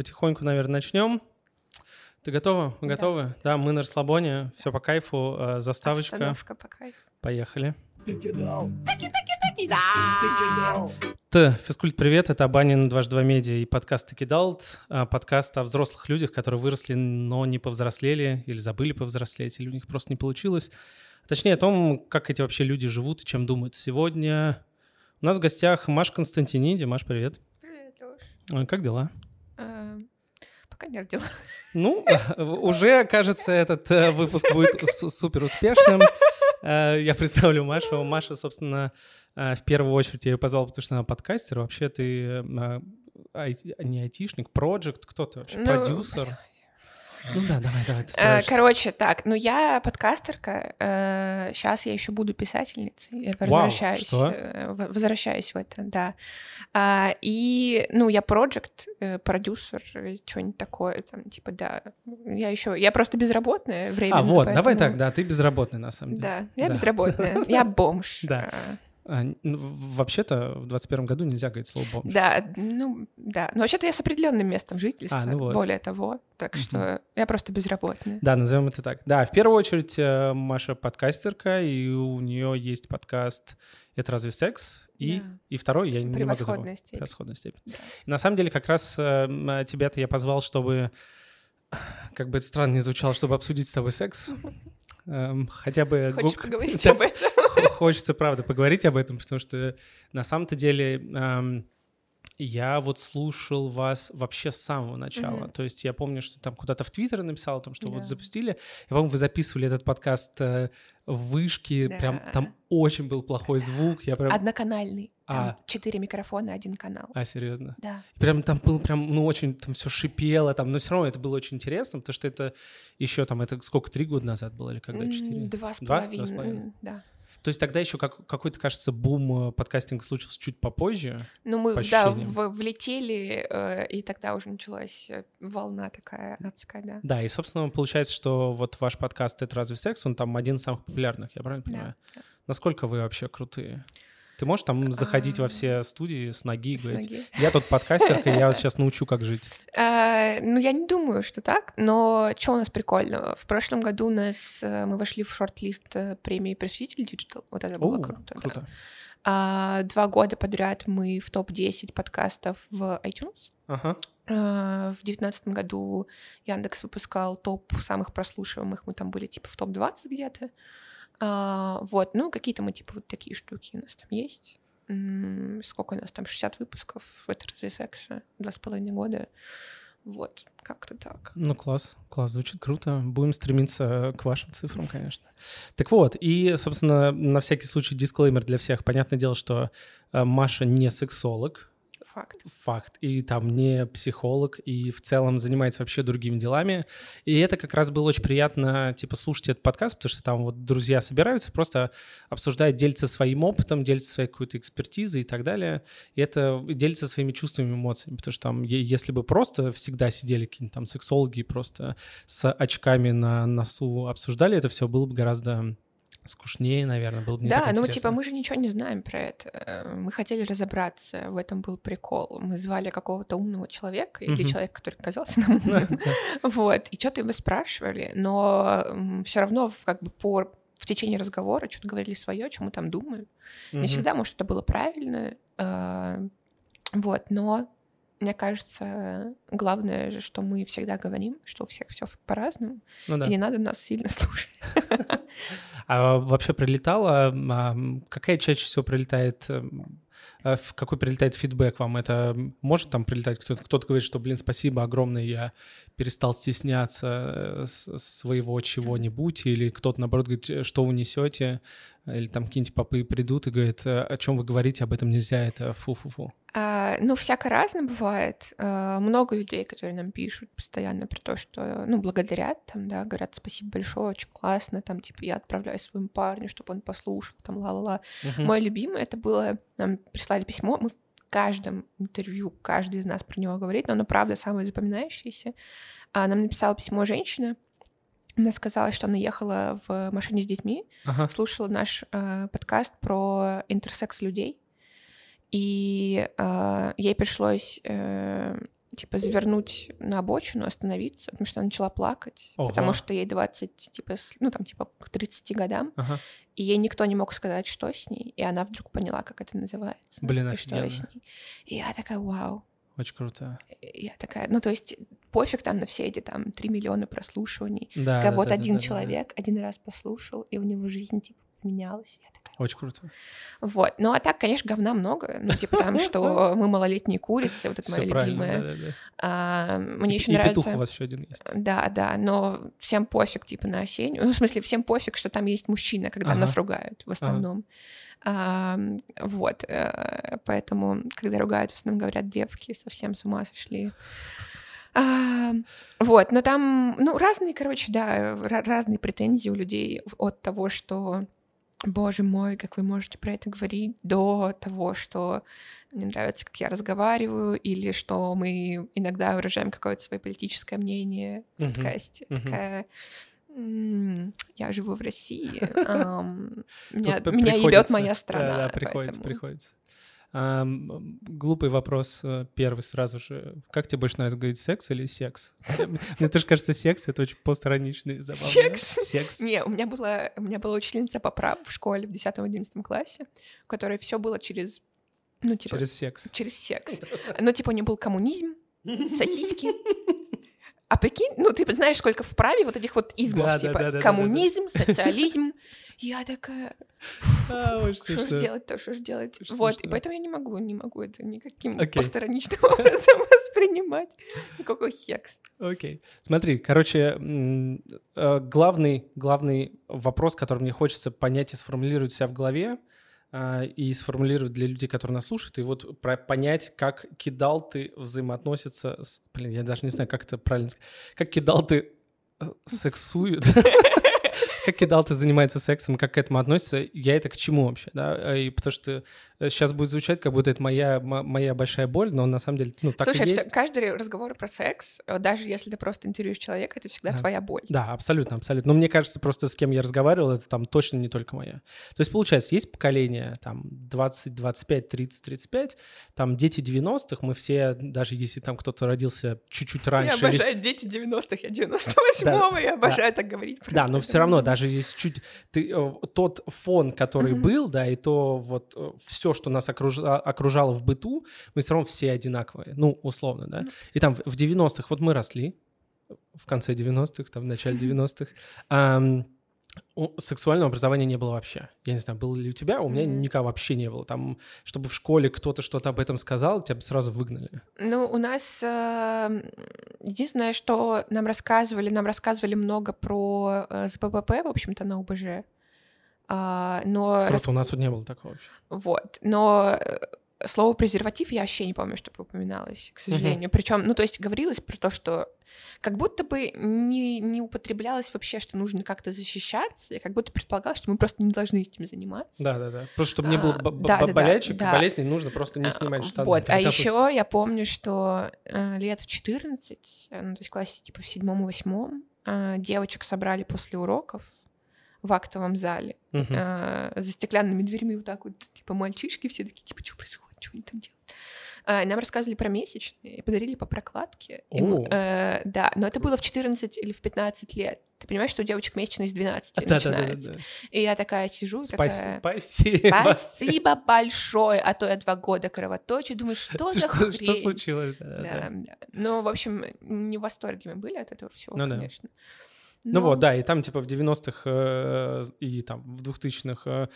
потихоньку, наверное, начнем. Ты готова? Мы готовы? Да, мы на расслабоне. Все по кайфу. Заставочка. Заставочка по кайфу. Поехали. Ты кидал. Физкульт-привет, это Абанин, 2х2 медиа и подкаст «Ты кидалт», подкаст о взрослых людях, которые выросли, но не повзрослели или забыли повзрослеть, или у них просто не получилось. Точнее, о том, как эти вообще люди живут и чем думают. Сегодня у нас в гостях Маш Константиниди. Маш, привет. Привет, Лёш. Как дела? Пока не родила. Ну, уже, кажется, этот выпуск будет супер успешным. Я представлю Машу. Маша, собственно, в первую очередь я ее позвал, потому что она подкастер. Вообще ты не айтишник, проджект, кто ты вообще? Продюсер? Ну да, давай, ты справишься. Короче, так, я подкастерка, сейчас я еще буду писательницей, я возвращаюсь в это, да. И, я проджект, продюсер, что-нибудь такое, там, типа, да, я просто безработная временно. Давай так, да, ты безработная на самом деле. Да, я безработная, я бомж. Да. Вообще-то в 21 году нельзя говорить слово «бомж». Да. Но вообще-то я с определенным местом жительства, более того. Так что я просто безработная. Да, назовем это так. Да, в первую очередь Маша подкастерка, и у нее есть подкаст «Это разве секс?» И второй я не могу забыть. «Превосходная степень». Да. На самом деле как раз тебя-то я позвал, чтобы, как бы это странно ни звучало, чтобы обсудить с тобой секс. Хотя бы... Хочешь поговорить об этом? Хочется, правда, поговорить об этом, потому что на самом-то деле я вот слушал вас вообще с самого начала. То есть я помню, что там куда-то в Твиттер написал о том, что вот запустили. Я помню, вы записывали этот подкаст в вышке, прям там очень был плохой звук. Я прям... Одноканальный. Там 4 микрофона, 1 канал. Серьезно? Да. Прям там было прям, очень там все шипело, там, но все равно это было очень интересно, потому что это еще там, это сколько, 3 года назад было или когда, 4? 2,5. Да. То есть тогда еще какой-то, кажется, бум подкастинга случился чуть попозже? Влетели, и тогда уже началась волна такая адская, да. Да, и, собственно, получается, что вот ваш подкаст «Это разве секс?», он там один из самых популярных, я правильно понимаю? Да. Насколько вы вообще крутые? Ты можешь там заходить во все студии с ноги и говорить: я тут подкастерка, я вас сейчас научу, как жить? Я не думаю, что так, но что у нас прикольного? В прошлом году мы вошли в шорт-лист премии «Просветитель Digital». Вот это было круто. 2 года подряд мы в топ-10 подкастов в iTunes. В 2019 году Яндекс выпускал топ самых прослушиваемых, мы там были типа в топ-20 где-то. Какие-то мы, типа, вот такие штуки у нас там есть. Сколько у нас там, 60 выпусков «Это разве секса», 2,5 года. Вот, как-то так. Класс, звучит круто. Будем стремиться к вашим цифрам, конечно. Так вот, и, собственно, на всякий случай дисклеймер для всех. Понятное дело, что Маша не сексолог. Факт. И там не психолог, и в целом занимается вообще другими делами. И это как раз было очень приятно, слушать этот подкаст, потому что там вот друзья собираются, просто обсуждают, делятся своим опытом, делятся своей какой-то экспертизой и так далее. И это делится своими чувствами, эмоциями, потому что там, если бы просто всегда сидели какие-нибудь там сексологи просто с очками на носу обсуждали, это все было бы гораздо... скучнее, наверное, было бы не так интересно. Да, мы же ничего не знаем про это. Мы хотели разобраться, в этом был прикол. Мы звали какого-то умного человека или человека, который казался нам умным. И что-то его спрашивали, но все равно в течение разговора что-то говорили свое, о чем мы там думаем. Не всегда, может, это было правильно. Но мне кажется, главное же, что мы всегда говорим, что у всех все по-разному, и не надо нас сильно слушать. А вообще прилетала? Какая чаще всего прилетает? В какой прилетает фидбэк вам? Это может там прилетать кто-то говорит, что, спасибо огромное, я перестал стесняться своего чего-нибудь, или кто-то, наоборот, говорит, что вы несете, или там какие-нибудь попы придут и говорят, о чем вы говорите, об этом нельзя, это фу-фу-фу. Всяко разно бывает. Много людей, которые нам пишут постоянно про то, что, благодарят, там, да, говорят, спасибо большое, очень классно, там, я отправляю своему парню, чтобы он послушал, там, ла-ла-ла. Мой любимый, это было, нам прислали письмо, мы в каждом интервью, каждый из нас про него говорит, но оно, правда, самое запоминающееся. Нам написала письмо женщина, она сказала, что она ехала в машине с детьми, слушала наш подкаст про интерсекс людей, и ей пришлось типа, завернуть на обочину, остановиться, потому что она начала плакать, потому что ей 20, типа, ну, там, типа, к 30 годам, и ей никто не мог сказать, что с ней, и она вдруг поняла, как это называется. Блин, офигенно. Что с ней. И я такая, вау. Очень круто. Я такая, ну, то есть, пофиг там на все эти, там, 3 миллиона прослушиваний. Да, как вот один человек один раз послушал, и у него жизнь, типа, поменялась, я такая... Очень круто. Вот. Ну, а так, конечно, говна много. Ну, типа там, что мы малолетние курицы, вот это моя любимая. Мне еще нравится... И петух у вас еще один есть. Да, да, но всем пофиг, типа, на осеннюю. Ну, в смысле, всем пофиг, что там есть мужчина, когда нас ругают в основном. Вот. Поэтому, когда ругают, в основном говорят, девки совсем с ума сошли. Вот. Но там, ну, разные, короче, да, разные претензии у людей от того, что... Боже мой, как вы можете про это говорить, до того, что мне нравится, как я разговариваю, или что мы иногда выражаем какое-то свое политическое мнение в подкасте. Такая... Я живу в России, меня ебет моя страна. Да, приходится. Глупый вопрос первый сразу же. Как тебе больше нравится говорить, секс или секс? Мне тоже кажется, секс — это очень постраничный и забавный. Секс? Не, у меня была учительница по праву в школе в 10-11 классе, у которой все было через... Ну, типа, через секс. Через секс. Ну, типа, у нее был коммунизм, сосиски... А прикинь, ну, ты знаешь, сколько в праве вот этих вот измов, да, типа, да, да, коммунизм, да, да, социализм. Я такая, что ж делать-то, что ж делать? Вот, и поэтому я не могу это никаким посторонним образом воспринимать. Никакой секс. Окей. Смотри, короче, главный вопрос, который мне хочется понять и сформулировать у себя в голове, и сформулировать для людей, которые нас слушают, и вот понять, как кидалты взаимоотносятся с... Блин, я даже не знаю, как это правильно сказать. Как кидалты сексуют... Как кидалты занимаются сексом, как к этому относятся, я это к чему вообще, да? И потому что сейчас будет звучать, как будто это моя большая боль, но на самом деле, ну, так и есть. Слушай, каждый разговор про секс, даже если ты просто интервьюешь человека, это всегда твоя боль. Да, абсолютно, абсолютно. Но мне кажется, просто с кем я разговаривал, это там точно не только моя. То есть, получается, есть поколение, там, 20, 25, 30, 35, там, дети 90-х, мы все, даже если там кто-то родился чуть-чуть раньше... Я обожаю дети 90-х, я 98-го, я обожаю так говорить. Да, но все равно, даже если чуть... Тот фон, который был, да, и то вот все, что нас окружало в быту, мы все равно все одинаковые, ну, условно, да. И там в 90-х, вот мы росли, в конце 90-х, там в начале 90-х, сексуального образования не было вообще. Я не знаю, было ли у тебя, у меня никого вообще не было. Там, чтобы в школе кто-то что-то об этом сказал, тебя бы сразу выгнали. Ну, у нас... Единственное, что нам рассказывали много про ЗППП, в общем-то, на ОБЖ. Но... Круто, у нас вот не было такого вообще. Вот, но... Слово «презерватив» я вообще не помню, чтобы упоминалось, к сожалению. Причем, ну, то есть говорилось про то, что как будто бы не употреблялось вообще, что нужно как-то защищаться, и как будто предполагалось, что мы просто не должны этим заниматься. Да-да-да, просто чтобы не было болячек, болезней, нужно просто не снимать штаны. Вот, а еще я помню, что лет в 14, ну, то есть в классе типа в 7-8, девочек собрали после уроков в актовом зале, за стеклянными дверьми вот так вот, типа, мальчишки все такие, типа, что происходит? Чего они там делают? Нам рассказывали про месячные, подарили по прокладке. Да, но это было в 14 или в 15 лет. Ты понимаешь, что у девочек месячные с 12 начинается. И я такая сижу, спасибо большое, а то я 2 года кровоточу. Думаю, что за хрень? Что случилось? Ну, в общем, не в восторге мы были от этого всего, конечно. Ну вот, да, и там типа в 90-х и там в 2000-х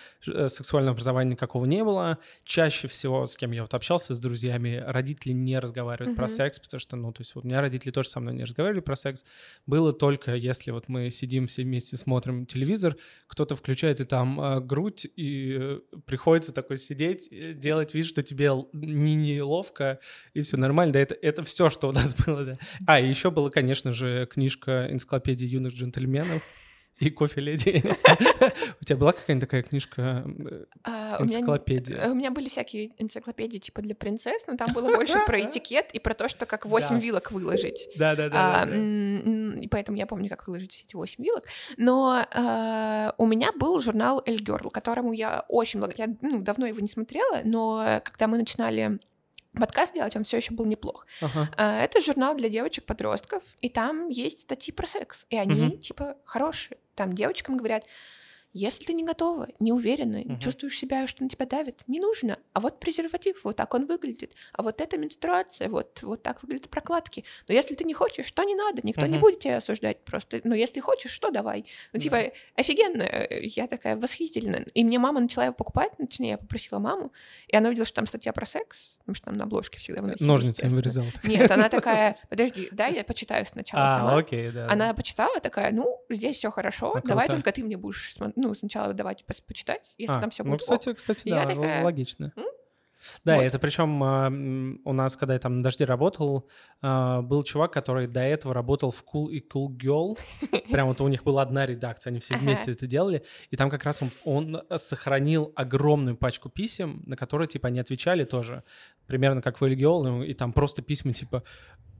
сексуального образования никакого не было. Чаще всего, с кем я вот общался, с друзьями, родители не разговаривают про секс, потому что, ну, то есть вот у меня родители тоже со мной не разговаривали про секс. Было только, если вот мы сидим все вместе, смотрим телевизор, кто-то включает и там грудь, и приходится такой сидеть, делать вид, что тебе неловко, и все нормально. Да, это все, что у нас было, да. А, и еще была, конечно же, книжка «Энциклопедия юных джентльменов» и «Кофе леди». У тебя была какая-нибудь такая книжка, энциклопедия? У меня были всякие энциклопедии типа для принцесс, но там было больше про этикет и про то, что как 8 вилок выложить. Да-да-да. И поэтому я помню, как выложить все эти 8 вилок. Но у меня был журнал «Elle Girl», которому я очень благодарна. Я давно его не смотрела, но когда мы начинали подкаст делать, он все еще был неплох. Это журнал для девочек-подростков, и там есть статьи про секс, и они типа хорошие. Там девочкам говорят: если ты не готова, не уверена, чувствуешь себя, что на тебя давит, не нужно. А вот презерватив, вот так он выглядит. А вот эта менструация, вот так выглядят прокладки. Но если ты не хочешь, то не надо, никто не будет тебя осуждать просто. Но если хочешь, то давай. Ну, типа, офигенно, я такая восхитительная. И мне мама начала его покупать, точнее, я попросила маму, и она увидела, что там статья про секс, потому что там на обложке всегда выносили. Ножницами вырезала. Нет, она такая: подожди, дай я почитаю сначала сама. Окей, да. Она почитала, такая: ну, здесь все хорошо, давай только ты мне будешь смотреть. Ну, сначала давайте почитать, если там все будет. Ну, кстати, да, такая... логично. Да, вот. Это причем у нас, когда я там на «Дожде» работал, был чувак, который до этого работал в Cool и Cool Girl. Прям вот у них была одна редакция, они все вместе это делали. И там как раз он сохранил огромную пачку писем, на которые, типа, они отвечали тоже. Примерно как в «Elle Girl», и там просто письма, типа: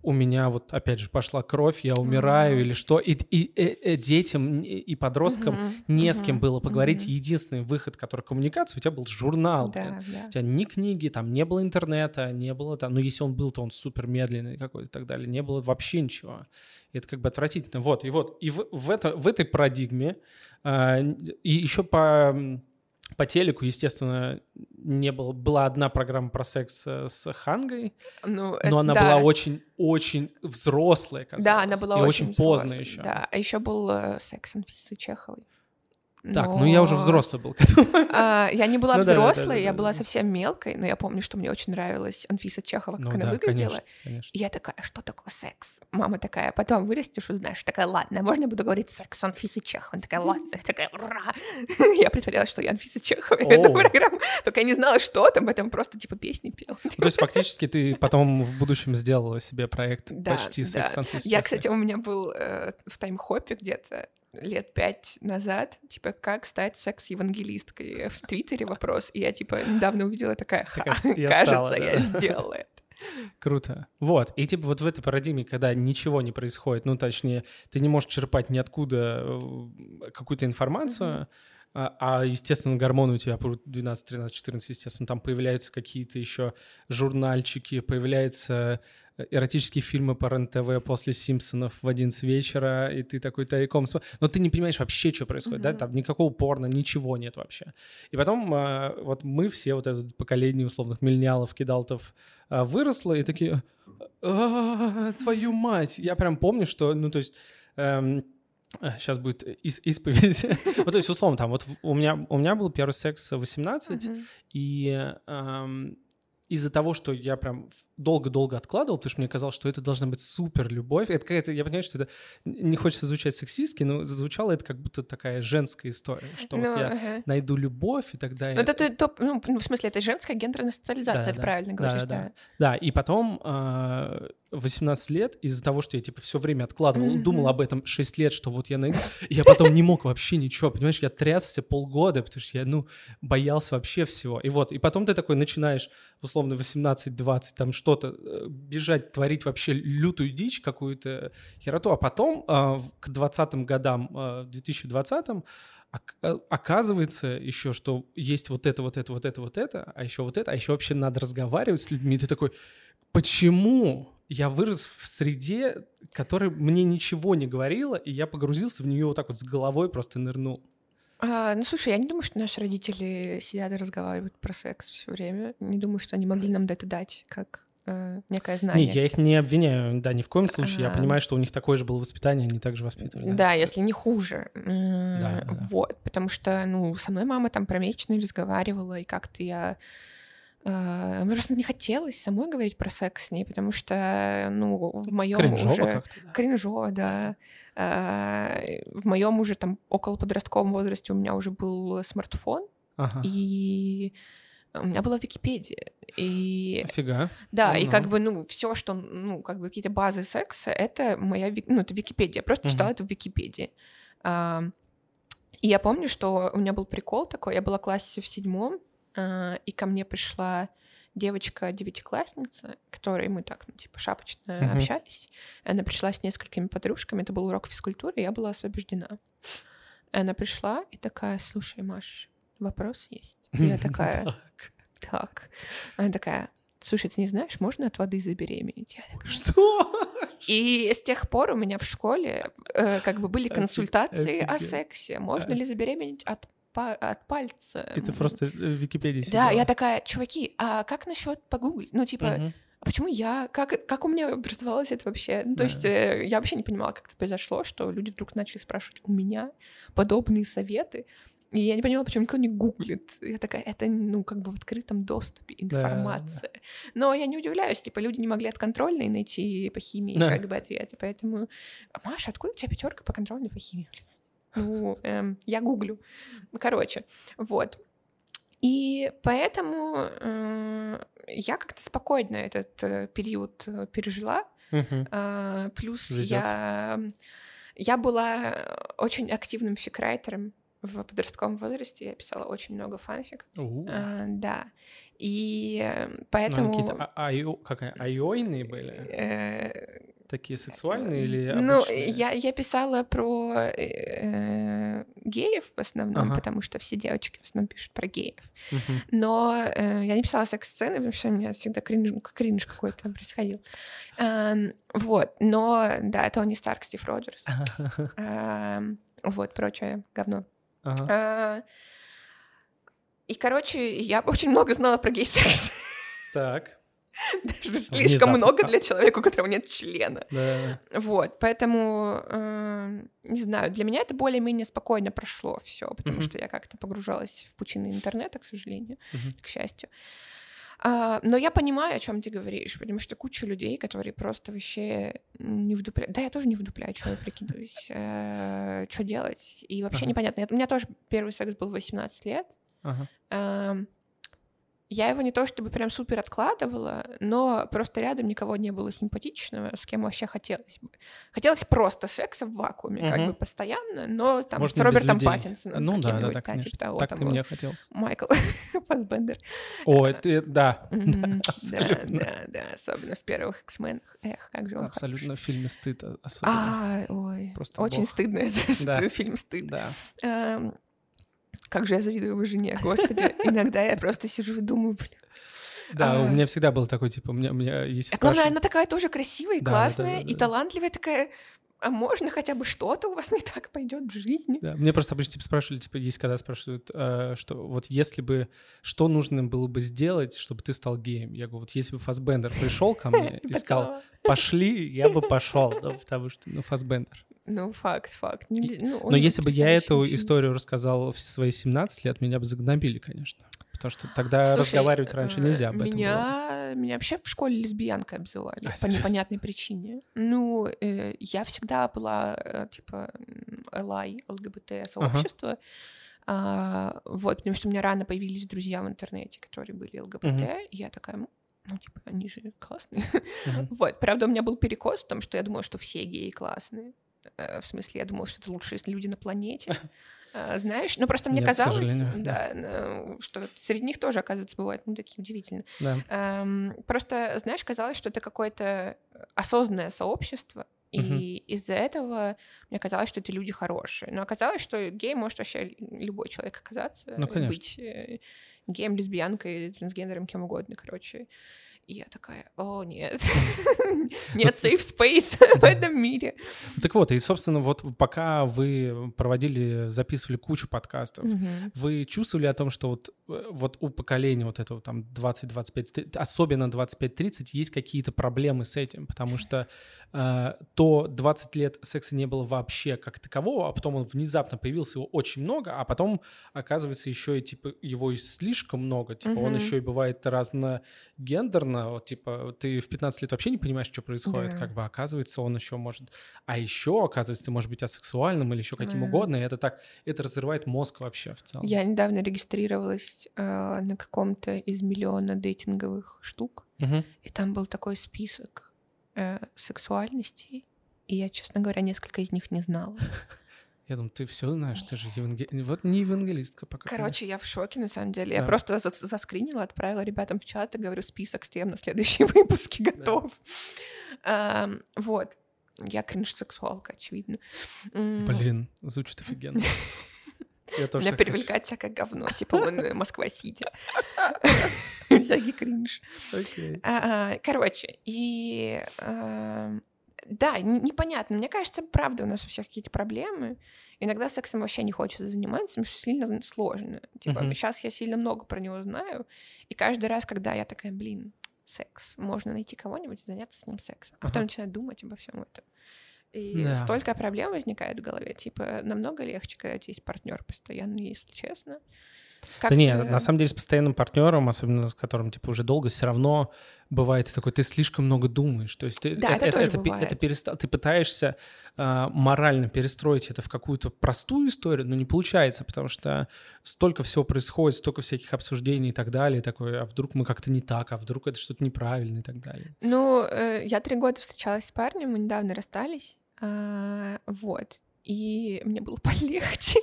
у меня вот, опять же, пошла кровь, я умираю или что. И детям, и подросткам не с кем было поговорить. Единственный выход, который коммуникация, у тебя был журнал. У тебя ни книги, там не было интернета, не было там... Ну, если он был, то он супер медленный какой-то и так далее. Не было вообще ничего. И это как бы отвратительно. Вот. И в этой парадигме и еще по телеку, естественно, не было. Была одна программа про секс с Хангой, но она была очень-очень взрослая, казалось. Да, она была и очень поздно еще. Да, а еще был «Секс с Анфисой Чеховой». Так, но... я уже взрослый был. Я не была взрослой, я была совсем мелкой, но я помню, что мне очень нравилась Анфиса Чехова, как она выглядела. И я такая: что такое секс? Мама такая: потом вырастешь, узнаешь. Такая: ладно, можно я буду говорить секс Анфисы Чеховой? Она такая: ладно. Я такая: ура! Я притворялась, что я Анфиса Чехова. Только я не знала, что там, поэтому просто типа песни пела. То есть фактически ты потом в будущем сделала себе проект почти секс Анфисы Чеховой. Я, кстати, у меня был в таймхопе где-то, лет 5 назад, типа, как стать секс-евангелисткой? В Твиттере вопрос. И я, типа, недавно увидела, такая: кажется, я сделала это. Круто. Вот. И, типа, вот в этой парадигме, когда ничего не происходит, ну, точнее, ты не можешь черпать ниоткуда какую-то информацию, а, естественно, гормоны у тебя 12, 13, 14, естественно, там появляются какие-то еще журнальчики, появляются эротические фильмы по РЕН-ТВ после «Симпсонов» в 11 вечера, и ты такой тайком... Но ты не понимаешь вообще, что происходит, да? Там никакого порно, ничего нет вообще. И потом вот мы все, вот это поколение условных миллениалов, кидалтов, выросло, и такие: твою мать! Я прям помню, что, ну, то есть... Сейчас будет исповедь. Ну, то есть, условно, там, вот у меня был первый секс в 18, и из-за того, что я прям долго-долго откладывал, потому что мне казалось, что это должна быть супер любовь. Это какая-то, я понимаю, что это не хочется звучать сексистски, но звучало это как будто такая женская история, что вот я найду любовь, и тогда я... Ну, в смысле, это женская гендерная социализация, ты правильно говоришь, да. Да, и потом... 18 лет, из-за того, что я, типа, все время откладывал, думал об этом 6 лет, что вот я найду... Я потом не мог вообще ничего, понимаешь? Я трясся полгода, потому что я, боялся вообще всего. И вот, и потом ты такой начинаешь, условно, 18-20, там что-то, бежать, творить вообще лютую дичь, какую-то хероту. А потом, к 20-м годам, 2020-м, оказывается еще, что есть вот это, а еще вообще надо разговаривать с людьми. И ты такой: почему я вырос в среде, которая мне ничего не говорила, и я погрузился в нее вот так вот с головой, просто нырнул? Слушай, я не думаю, что наши родители сидят и разговаривают про секс все время. Не думаю, что они могли нам это дать, как некое знание. Не, я их не обвиняю, да, ни в коем случае. Я понимаю, что у них такое же было воспитание, они также воспитывали. Да, если не хуже. Вот, потому что, со мной мама там про месячные разговаривала, и как-то я... Просто не хотелось самой говорить про секс с ней, потому что, в моем уже... Кринжово, да. В моем уже там около подростковом возрасте у меня уже был смартфон, и у меня была Википедия. Офига. Да, и как бы, все, что, как бы какие-то базы секса, это моя... это Википедия. Я просто читала это в Википедии. И я помню, что у меня был прикол такой, я была в классе в 7-м, и ко мне пришла девочка-девятиклассница, которой мы так, шапочно общались. Она пришла с несколькими подружками, это был урок физкультуры, я была освобождена. Она пришла и такая: слушай, Маш, вопрос есть. Я такая: так. Она такая: слушай, ты не знаешь, можно от воды забеременеть? Я такая, что? И с тех пор у меня в школе как бы были консультации о сексе. Можно ли забеременеть от пальца? Это просто в Википедии сидела. Да, я такая, чуваки, а как насчет погуглить? Ну, типа, почему я... Как у меня образовалось это вообще? Ну, то есть я вообще не понимала, как это произошло, что люди вдруг начали спрашивать у меня подобные советы. И я не понимала, почему никто не гуглит. Я такая, это, ну, как бы в открытом доступе информация. Да. Но я не удивляюсь, типа, люди не могли от контрольной найти по химии, да, как бы, ответы. Поэтому, Маша, откуда у тебя 5 по контрольной по химии? Ну, я гуглю. Короче, вот. И поэтому я как-то спокойно этот период пережила. Угу. Плюс я была очень активным фикрайтером. В подростковом возрасте я писала очень много фанфиков. Да. И поэтому... Ну, какие-то айойные были? Такие сексуальные или обычные? Ну, я писала про геев в основном, потому что все девочки в основном пишут про геев. Но я не писала секс-сцены, потому что у меня всегда кринж какой-то происходил. Вот. Но, да, Тони Старк, Стив Роджерс. Вот, прочее говно. И, короче, я очень много знала про гей-секс. Так. Даже слишком много для человека, у которого нет члена. Да. Вот, поэтому, не знаю, для меня это более-менее спокойно прошло все, потому что я как-то погружалась в пучины интернета, к сожалению, к счастью. Но я понимаю, о чем ты говоришь, потому что куча людей, которые просто вообще не вдупляют. Да, я тоже не вдупляю, чего я прикидываюсь, что делать. И вообще непонятно. У меня тоже первый секс был в 18 лет. Я его не то чтобы прям супер откладывала, но просто рядом никого не было симпатичного, с кем вообще хотелось бы. Хотелось просто секса в вакууме, как бы постоянно, но там может, с Робертом Паттинсоном каким-нибудь, типа того. Так ты мне хотелось. Майкл Фассбендер. О, это да. Да, особенно в первых «Икс-менах». Эх, как же он хорош. Абсолютно в фильме «Стыд» особенно. Ой, очень стыдно. Фильм «Стыд». Да. Как же я завидую его жене, господи. Иногда я просто сижу и думаю, блин. Да, у меня всегда был такой, типа, у меня есть... Главное, она такая тоже красивая и классная, и талантливая такая... А можно хотя бы что-то у вас не так пойдет в жизни? Да, мне просто обычно типа, спрашивали, типа, есть когда спрашивают, что вот если бы, что нужно было бы сделать, чтобы ты стал геем? Я говорю, вот если бы Фассбендер пришел ко мне и сказал, пошли, я бы пошел, потому что, ну, Фассбендер. Ну, факт. Но если бы я эту историю рассказал в свои 17 лет, меня бы загнобили, конечно. Потому что тогда разговаривать раньше нельзя об этом было. Меня вообще в школе лесбиянкой обзывали по непонятной причине. Ну, я всегда была, типа, ally ЛГБТ-сообщества. Вот, потому что у меня рано появились друзья в интернете, которые были ЛГБТ. И я такая, ну, типа, они же классные. Вот, правда, у меня был перекос, потому что я думала, что все геи классные. В смысле, я думала, что это лучшие люди на планете. Знаешь, ну просто мне казалось, да, что среди них тоже, оказывается, бывают, ну, такие удивительные. Да. Просто, знаешь, казалось, что это какое-то осознанное сообщество, и из-за этого мне казалось, что это люди хорошие. Но оказалось, что гей может вообще любой человек оказаться, ну, быть геем, лесбиянкой, трансгендером, кем угодно, короче. И я такая, о, нет, нет safe space в этом мире. Так вот, и, собственно, вот пока вы проводили, записывали кучу подкастов, вы чувствовали о том, что вот у поколения вот этого там 20-25, особенно 25-30, есть какие-то проблемы с этим, потому что то 20 лет секса не было вообще как такового, а потом он внезапно появился, его очень много, а потом, оказывается, еще и типа его и слишком много, типа он еще и бывает разногендерный, вот, типа, ты в 15 лет вообще не понимаешь, что происходит, как бы, оказывается, он еще может... А еще, оказывается, ты можешь быть асексуальным или еще каким угодно, и это так... Это разрывает мозг вообще в целом. Я недавно регистрировалась на каком-то из миллиона дейтинговых штук, и там был такой список сексуальностей, и я, честно говоря, несколько из них не знала. Я думаю, ты все знаешь, ты же вот не евангелистка пока. Короче, я в шоке, на самом деле. Да. Я просто заскринила, отправила ребятам в чат и говорю, список с тем на следующие выпуски готов. Да. Вот. Я кринж-сексуалка, очевидно. Блин, звучит офигенно. Для перевлекать всякое говно, типа он Москва-Сити. Всякий кринж. Короче, и... Да, непонятно. Мне кажется, правда, у нас у всех какие-то проблемы. Иногда сексом вообще не хочется заниматься, потому что сильно сложно. Типа, сейчас я сильно много про него знаю, и каждый раз, когда я такая, блин, секс, можно найти кого-нибудь и заняться с ним сексом. А потом начинаю думать обо всем этом. И столько проблем возникает в голове. Типа, намного легче, когда у тебя есть партнер постоянно, если честно. Как-то... Да нет, на самом деле с постоянным партнером, особенно с которым типа уже долго, все равно бывает ты такой, ты слишком много думаешь. То есть ты, да, ты пытаешься морально перестроить это в какую-то простую историю, но не получается, потому что столько всего происходит, столько всяких обсуждений и так далее. Такой, а вдруг мы как-то не так, а вдруг это что-то неправильно и так далее. Ну, я 3 года встречалась с парнем, мы недавно расстались, вот, и мне было полегче.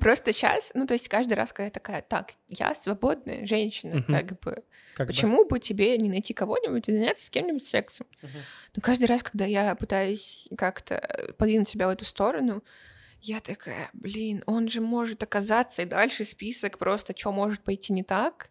Просто сейчас, ну, то есть каждый раз, когда я такая, так, я свободная женщина, как бы, почему бы тебе не найти кого-нибудь и заняться с кем-нибудь сексом? Но каждый раз, когда я пытаюсь как-то подвинуть себя в эту сторону, я такая, блин, он же может оказаться, и дальше список просто, что может пойти не так,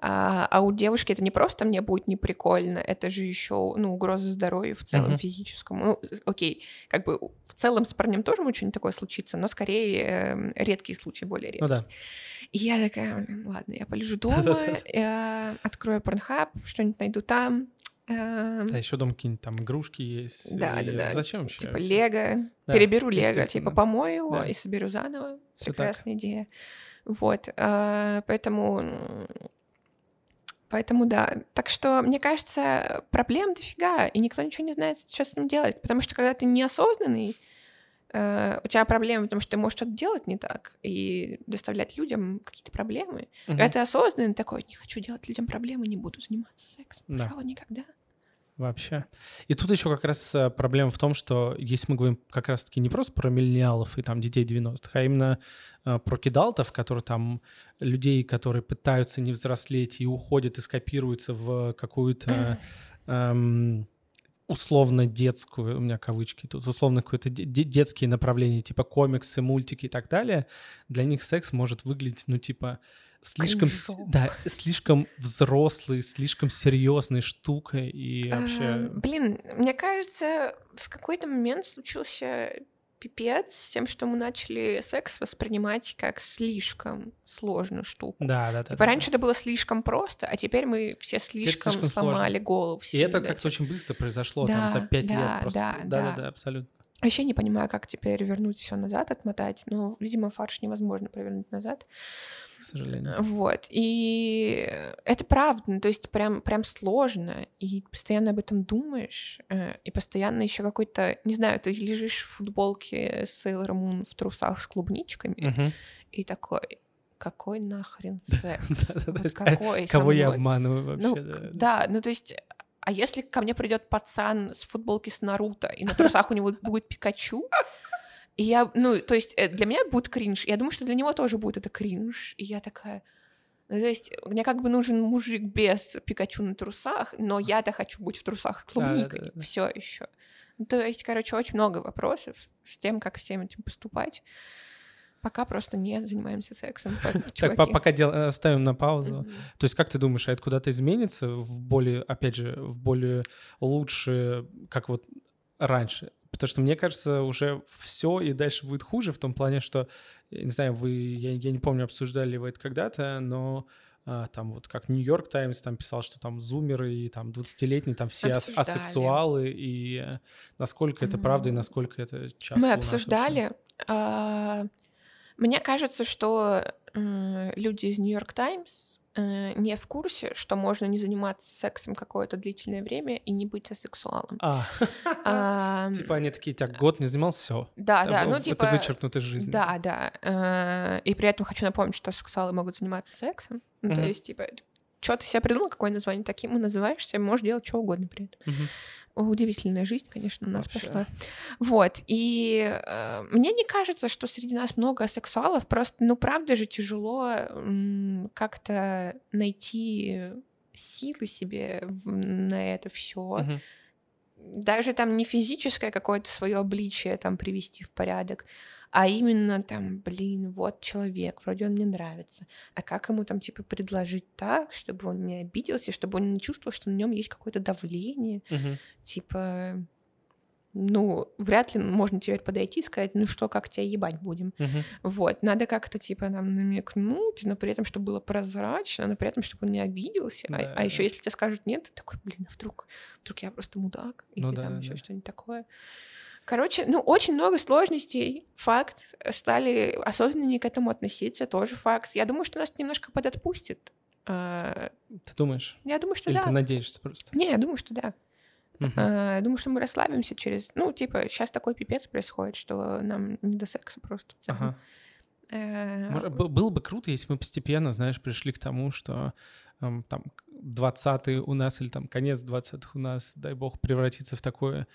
а у девушки это не просто мне будет неприкольно, это же еще, ну, угроза здоровью в целом физическому. Ну, окей, как бы в целом с парнем тоже может что-нибудь такое случиться, но скорее редкие случаи, более редкие. Ну, да. И я такая, ладно, я полежу дома, открою Порнхаб, что-нибудь найду там. Да, еще дома какие-нибудь там игрушки есть. Да. Зачем вообще? Типа Лего, переберу Лего, типа помою его и соберу заново. Прекрасная идея. Вот, Поэтому да. Так что, мне кажется, проблем дофига, и никто ничего не знает, что с ним делать. Потому что, когда ты неосознанный, у тебя проблемы, потому что ты можешь что-то делать не так и доставлять людям какие-то проблемы. Когда ты осознанный, такой, не хочу делать людям проблемы, не буду заниматься сексом. Да. Пожалуй, никогда. Вообще. И тут еще как раз проблема в том, что если мы говорим как раз-таки не просто про миллениалов и там детей 90-х, а именно про кидалтов, которые там людей, которые пытаются не взрослеть и уходят и скопируются в какую-то условно детскую, у меня кавычки тут, условно какое-то детские направления, типа комиксы, мультики и так далее, для них секс может выглядеть, ну типа... Слишком взрослый, слишком серьезной штукой и вообще... Блин, мне кажется, в какой-то момент случился пипец с тем, что мы начали секс воспринимать как слишком сложную штуку. Да. Раньше это было слишком просто, а теперь мы все слишком сломали сложно. Голову. И это как-то очень быстро произошло, там за 5 лет просто. Да, абсолютно. Вообще не понимаю, как теперь вернуть все назад, отмотать, но, видимо, фарш невозможно провернуть назад. К сожалению. Вот, и это правда, то есть прям сложно, и постоянно об этом думаешь, и постоянно еще какой-то, не знаю, ты лежишь в футболке с Sailor Moon в трусах с клубничками, и такой... Какой нахрен секс? Вот какой? Кого я обманываю вообще? Да, ну то есть... А если ко мне придет пацан с футболки с Наруто, и на трусах у него будет Пикачу, и я, ну, то есть для меня будет кринж, я думаю, что для него тоже будет это кринж, и я такая, ну, то есть мне как бы нужен мужик без Пикачу на трусах, но я-то хочу быть в трусах с клубникой все еще. Ну, то есть, короче, очень много вопросов с тем, как всем этим поступать. Пока просто не занимаемся сексом. Так, пока ставим на паузу. То есть как ты думаешь, а это куда-то изменится в более, опять же, в более лучше, как вот раньше? Потому что мне кажется, уже все и дальше будет хуже в том плане, что, не знаю, я не помню, обсуждали вы это когда-то, но... Там вот как Нью-Йорк Таймс там писал, что там зумеры и там 20-летние, там все асексуалы, и насколько это правда и насколько это часто. Мы обсуждали... Мне кажется, что люди из Нью-Йорк Таймс не в курсе, что можно не заниматься сексом какое-то длительное время и не быть асексуалом. Типа они такие, так, год не занимался, все. Да, ну типа... Это вычеркнуто из жизни. Да. И при этом хочу напомнить, что асексуалы могут заниматься сексом. Ну то есть, типа, что ты себе придумал, какое название таким и называешься, можешь делать что угодно при этом. Удивительная жизнь, конечно, у нас пошла. Вот, и мне не кажется, что среди нас много асексуалов, просто, ну, правда же, тяжело как-то найти силы себе на это все. даже там не физическое какое-то свое обличие там привести в порядок, а именно там, блин, вот человек, вроде он мне нравится, а как ему там типа предложить так, чтобы он не обиделся, чтобы он не чувствовал, что на нем есть какое-то давление, типа, ну, вряд ли можно теперь подойти и сказать, ну что, как тебя ебать будем, вот, надо как-то типа нам намекнуть, но при этом, чтобы было прозрачно, но при этом, чтобы он не обиделся, а еще если тебе скажут нет, ты такой, блин, а вдруг я просто мудак, или ну, да, там еще что-нибудь такое. Короче, ну, очень много сложностей, факт, стали осознаннее к этому относиться, тоже факт. Я думаю, что нас немножко подотпустит. Ты думаешь? Я думаю, что или да. Или ты надеешься просто? Не, я думаю, что да. Я думаю, что мы расслабимся через... Ну, типа, сейчас такой пипец происходит, что нам не до секса просто в целом. Было бы круто, если мы постепенно, знаешь, пришли к тому, что там 20-й у нас или там конец 20-х у нас, дай бог, превратится в такое...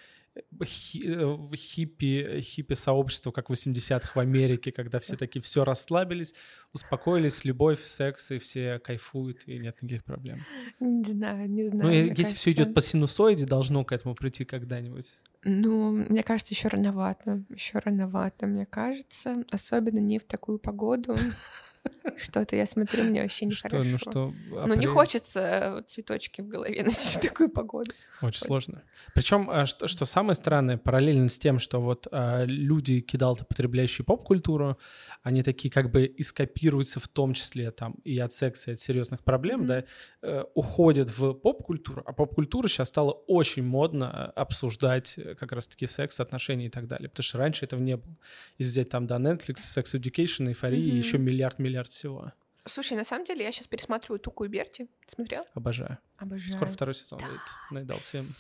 хиппи-сообщество, как в 80-х в Америке, когда все такие все расслабились, успокоились, любовь, секс, и все кайфуют, и нет никаких проблем. Не знаю. Ну, если кажется... все идет по синусоиде, должно к этому прийти когда-нибудь. Ну, мне кажется, еще рановато, мне кажется. Особенно не в такую погоду. Что-то я смотрю, мне вообще нехорошо. Но не хочется цветочки в голове носить в такую погоду. Очень сложно. Причем, что самое странное, параллельно с тем, что вот люди, кидалты, потребляющие поп-культуру, они такие как бы эскапируются в том числе там и от секса, и от серьезных проблем, да, уходят в поп-культуру, а поп-культура сейчас стала очень модно обсуждать как раз-таки секс, отношения и так далее, потому что раньше этого не было. Если взять там, да, Netflix, Sex Education, Euphoria, и еще миллиард всего. Слушай, на самом деле я сейчас пересматриваю «Туку и Берти». Смотрел? Обожаю. Скоро второй сезон будет. Да. Наедался им.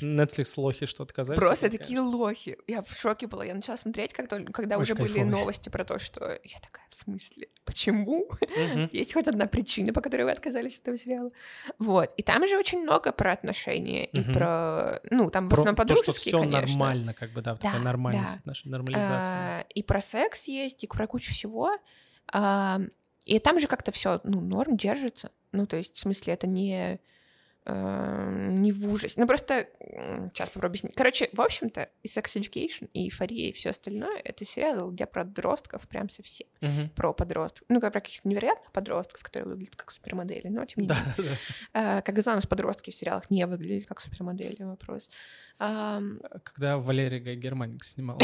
Netflix лохи что отказались. Просто такие лохи. Я в шоке была. Я начала смотреть, когда очень уже кайфовый. Были новости про то, что... Я такая, в смысле? Почему? Есть хоть одна причина, по которой вы отказались от этого сериала. Вот. И там же очень много про отношения и про... Ну, там в основном подружеские, конечно. То, что все нормально, как бы, да. Такая нормальность, нормализация. И про секс есть, и про кучу всего. И там же как-то все, ну, норм держится. Ну, то есть, в смысле, это не в ужасе. Ну, просто... Сейчас попробую объяснить. Короче, в общем-то, и Sex Education, и Эйфория, и все остальное, это сериал, где про подростков прям совсем. Про подростков. Ну, как про каких-то невероятных подростков, которые выглядят как супермодели, но тем не менее. Когда у нас подростки в сериалах не выглядели как супермодели, вопрос. Когда Валерия Гай Германик снимала.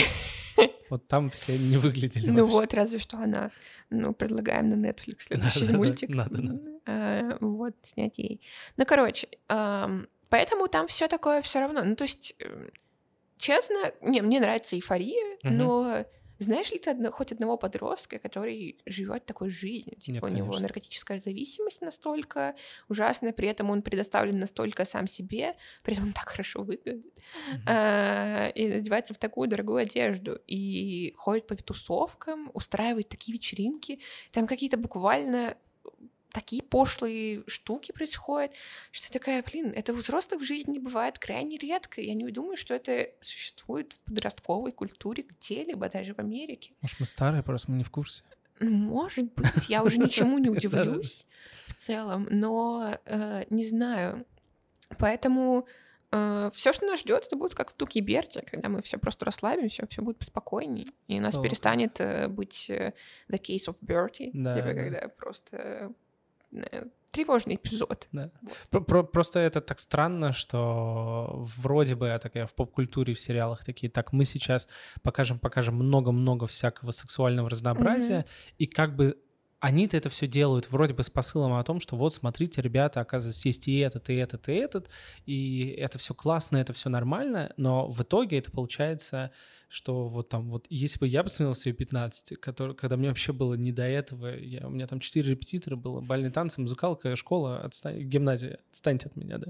Вот там все не выглядели. Ну вот, разве что она. Ну, предлагаем на Netflix следующий мультик. Надо. Вот, снять ей. Ну, короче, поэтому там все такое все равно. Ну, то есть, честно, мне нравится «Эйфория», но знаешь ли ты хоть одного подростка, который живет такой жизнью? Типа, нет, у него наркотическая зависимость настолько ужасная, при этом он предоставлен настолько сам себе, при этом он так хорошо выглядит, и одевается в такую дорогую одежду, и ходит по тусовкам, устраивает такие вечеринки, там какие-то буквально... Такие пошлые штуки происходят, что я такая, блин, это у взрослых в жизни бывает крайне редко. Я не думаю, что это существует в подростковой культуре где-либо, даже в Америке. Может, мы старые, просто мы не в курсе. Может быть, я уже ничему не удивлюсь в целом, но не знаю. Поэтому все, что нас ждет, это будет как в «Туке и Берти», когда мы все просто расслабимся, все будет поспокойнее, и нас перестанет быть the case of Bertie, типа, когда просто... тревожный эпизод. Да. Вот. Просто это так странно, что вроде бы такая в поп-культуре, в сериалах такие, так, мы сейчас покажем много-много всякого сексуального разнообразия, и как бы они-то это все делают вроде бы с посылом о том, что вот, смотрите, ребята, оказывается, есть и этот, и этот, и этот, и это все классно, это все нормально, но в итоге это получается, что вот там вот, если бы я посмотрел свои 15, когда мне вообще было не до этого, у меня там 4 репетитора было, бальные танцы, музыкалка, школа, гимназия, отстаньте от меня,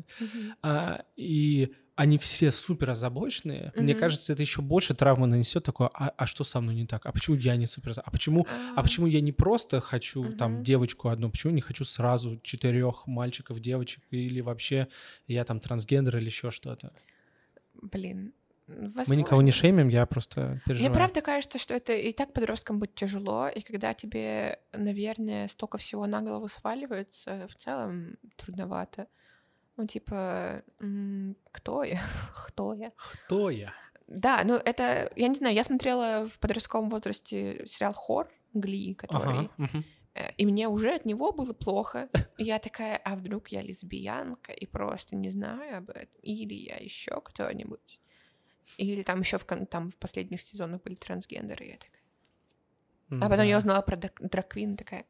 да, и... Они все супер озабоченные. Мне кажется, это еще больше травмы нанесет. Такое, а что со мной не так? А почему я не супер? А почему я не просто хочу там девочку одну? Почему не хочу сразу 4 мальчиков, девочек? Или вообще я там трансгендер или еще что-то? Блин. Возможно. Мы никого не шеймим, я просто переживаю. Мне правда кажется, что это и так подросткам будет тяжело, и когда тебе, наверное, столько всего на голову сваливается, в целом трудновато. Ну, типа, кто я? Кто я? Кто я? Да, ну это, я не знаю, я смотрела в подростковом возрасте сериал «Хор», «Гли», который... Ага. И мне уже от него было плохо. И я такая, а вдруг я лесбиянка и просто не знаю об этом? Или я еще кто-нибудь? Или там еще в последних сезонах были трансгендеры, я такая. А потом я узнала про драг-квин, такая,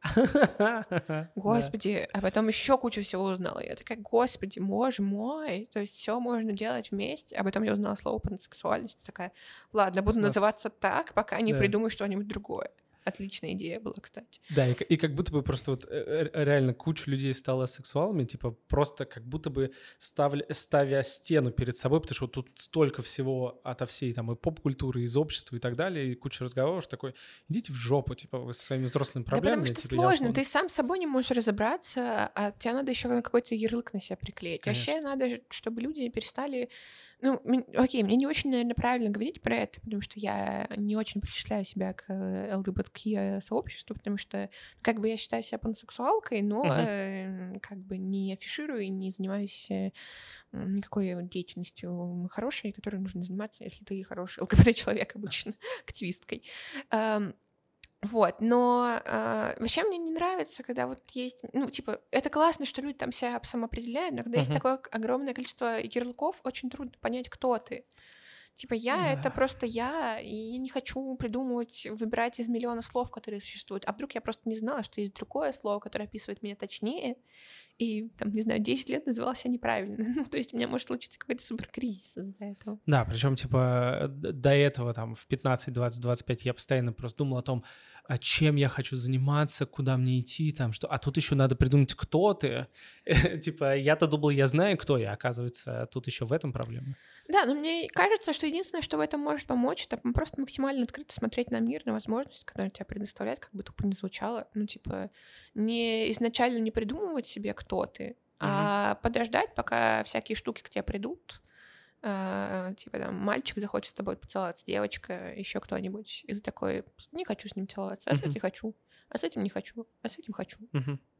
господи, а потом еще кучу всего узнала. Я такая, господи, боже мой, то есть все можно делать вместе. А потом я узнала слово пансексуальность, такая, ладно, буду называться так, пока не придумаю что-нибудь другое. Отличная идея была, кстати. Да, и как будто бы просто вот реально куча людей стала сексуалами, типа просто как будто бы ставя стену перед собой, потому что тут столько всего ото всей там и поп-культуры, из общества и так далее, и куча разговоров такой, идите в жопу, типа вы со своими взрослыми проблемами. Да потому что типа, сложно, ты сам с собой не можешь разобраться, а тебе надо еще какой-то ярлык на себя приклеить. Конечно. Вообще надо, чтобы люди перестали... Ну, окей, мне не очень, наверное, правильно говорить про это, потому что я не очень причисляю себя к ЛГБТ-сообществу, потому что, как бы, я считаю себя пансексуалкой, но как бы не афиширую и не занимаюсь никакой деятельностью хорошей, которой нужно заниматься, если ты хороший ЛГБТ-человек обычно, активисткой. Вот, но вообще мне не нравится, когда вот есть, ну, типа, это классно, что люди там себя самоопределяют, но когда есть такое огромное количество ярлыков, очень трудно понять, кто ты. Типа, я — это просто я, и я не хочу придумывать, выбирать из миллиона слов, которые существуют. А вдруг я просто не знала, что есть другое слово, которое описывает меня точнее, и, там, не знаю, 10 лет называла себя неправильно. Ну, то есть у меня может случиться какой-то суперкризис из-за этого. Да, причем типа, до этого, там, в 15, 20, 25 я постоянно просто думала о том, а чем я хочу заниматься, куда мне идти, там, что... А тут еще надо придумать, кто ты. Типа, я-то думала, я знаю, кто я, оказывается, тут еще в этом проблема. Да, но мне кажется, что единственное, что в этом может помочь, это просто максимально открыто смотреть на мир, на возможности, которые тебя предоставляют, как бы тупо не звучало. Ну, типа, не изначально не придумывать себе, кто ты, а подождать, пока всякие штуки к тебе придут. Типа там мальчик захочет с тобой поцеловаться, девочка, еще кто-нибудь. И ты такой, не хочу с ним целоваться, а с этим хочу, а с этим не хочу, а с этим хочу.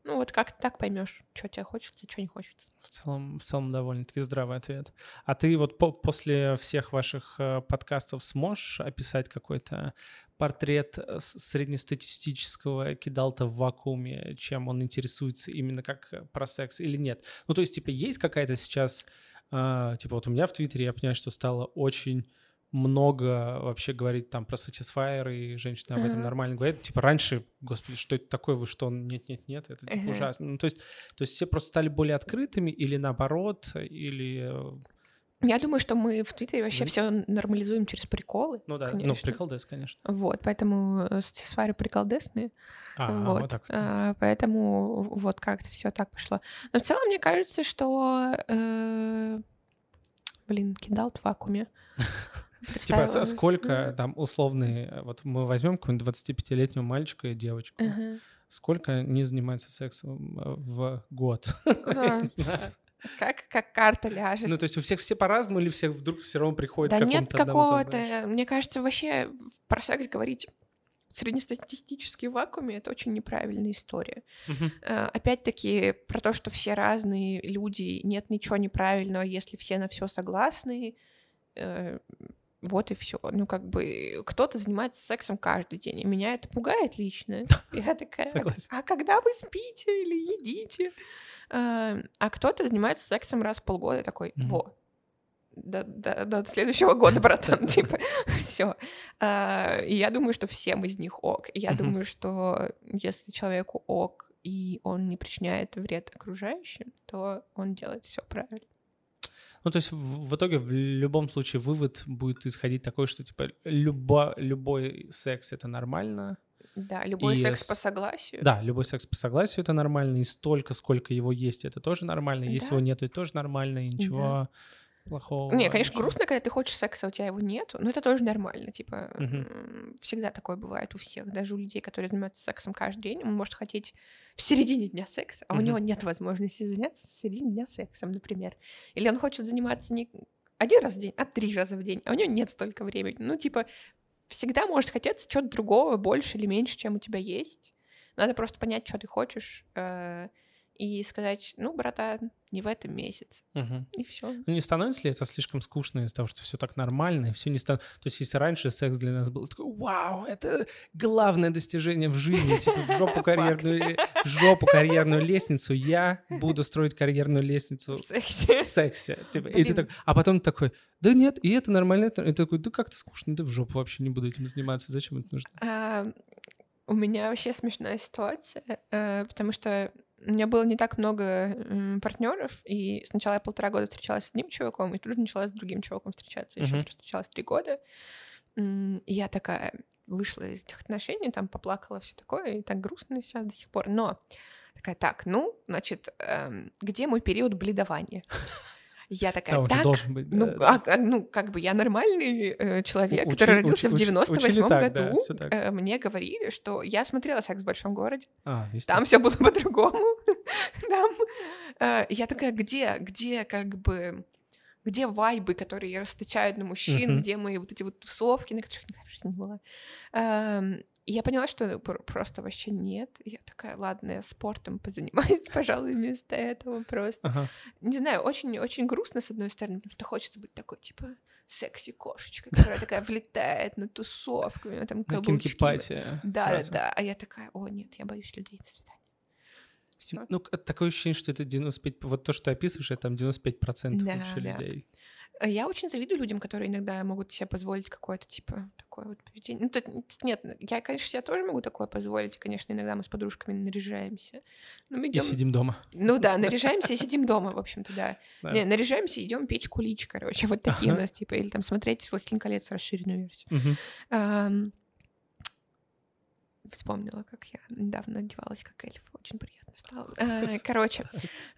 Ну вот как так поймешь, что тебе хочется, что не хочется. В целом довольно-таки здравый ответ. А ты вот после всех ваших подкастов сможешь описать какой-то портрет среднестатистического кидалта в вакууме, чем он интересуется именно как про секс или нет? Ну то есть типа есть какая-то сейчас... типа вот у меня в Твиттере я понимаю, что стало очень много вообще говорить там про Satisfyer, и женщины об этом нормально говорят. Типа раньше, господи, что это такое, вы что, нет-нет-нет, это типа ужасно. Ну, то есть все просто стали более открытыми или наоборот, или... Я думаю, что мы в Твиттере вообще все нормализуем через приколы. Ну да, конечно. Ну приколдес, конечно. Вот, поэтому Satisfyer приколдесные. Вот так вот. Поэтому вот как-то все так пошло. Но в целом мне кажется, что... Кидалт в вакууме. Типа сколько там условные... Вот мы возьмем какого-нибудь 25-летнего мальчика и девочку. Сколько они занимаются сексом в год? Как карта ляжет. Ну, то есть у всех все по-разному, или всех вдруг все равно приходит к какому-то... Да нет какого-то... Мне кажется, вообще про секс говорить среднестатистически в вакууме — это очень неправильная история. Опять-таки про то, что все разные люди, нет ничего неправильного, если все на все согласны, вот и все. Ну, как бы кто-то занимается сексом каждый день, и меня это пугает лично. Я такая, а когда вы спите или едите? А кто-то занимается сексом раз в полгода, такой, во, до следующего года, братан, типа, все. И я думаю, что всем из них ок. И я думаю, что если человеку ок, и он не причиняет вред окружающим, то он делает все правильно. Ну, то есть в итоге в любом случае вывод будет исходить такой, что, типа, любой секс — это нормально. Да, любой секс по согласию. Да, любой секс по согласию — это нормально, и столько, сколько его есть, это тоже нормально, если его нет, это тоже нормально, и ничего плохого. Не, конечно, ничего. Грустно, когда ты хочешь секса, а у тебя его нет, но это тоже нормально, типа, всегда такое бывает у всех, даже у людей, которые занимаются сексом каждый день, он может хотеть в середине дня секса, а у него нет возможности заняться в середине дня сексом, например. Или он хочет заниматься не один раз в день, а 3 раза в день, а у него нет столько времени. Ну, типа... Всегда может хотеться чего-то другого, больше или меньше, чем у тебя есть. Надо просто понять, что ты хочешь, и сказать, ну, братан, не в этом месяце. Угу. И все. Ну, не становится ли это слишком скучно из-за того, что все так нормально, и все не становится... То есть, если раньше секс для нас был такой, вау, это главное достижение в жизни, типа в жопу карьерную лестницу, я буду строить карьерную лестницу в сексе. И ты так... А потом такой, да нет, и это нормально. И ты такой, да как-то скучно, да в жопу вообще не буду этим заниматься, зачем это нужно? У меня вообще смешная ситуация, потому что у меня было не так много партнеров, и сначала я 1,5 года встречалась с одним чуваком, и тут же начала с другим чуваком встречаться. Еще встречалась 3 года. И я такая вышла из этих отношений, там поплакала, все такое, и так грустно сейчас до сих пор. Но такая, так, ну, значит, где мой период блидования? Я такая, так, ну, как бы я нормальный человек, который родился в 98-м году, так, да, мне говорили, что я смотрела «Секс в большом городе», там все было по-другому, там, я такая, где, как бы, где вайбы, которые расточают на мужчин, где мои вот эти вот тусовки, на которых никогда не было. И я поняла, что просто вообще нет. Я такая, ладно, я спортом позанимаюсь, пожалуй, вместо этого просто. Ага. Не знаю, очень-очень грустно, с одной стороны, потому что хочется быть такой, типа, секси-кошечка, которая такая влетает на тусовку, у неё там каблучки. Да-да-да, а я такая, о, нет, я боюсь людей, до свидания. Всё. Ну, такое ощущение, что это 95%, вот то, что ты описываешь, это там 95% вообще людей. Я очень завидую людям, которые иногда могут себе позволить какое-то, типа, такое вот поведение. Ну, тут, нет, я, конечно, себе тоже могу такое позволить. Конечно, иногда мы с подружками наряжаемся. Но мы идём... И сидим дома. Ну да, наряжаемся и сидим дома, в общем-то, да. Не, наряжаемся и идём печь кулич, короче. Вот такие у нас, типа, или там смотреть «Властелин колец» расширенную версию. Вспомнила, как я недавно одевалась как эльф, очень приятно стало. Короче,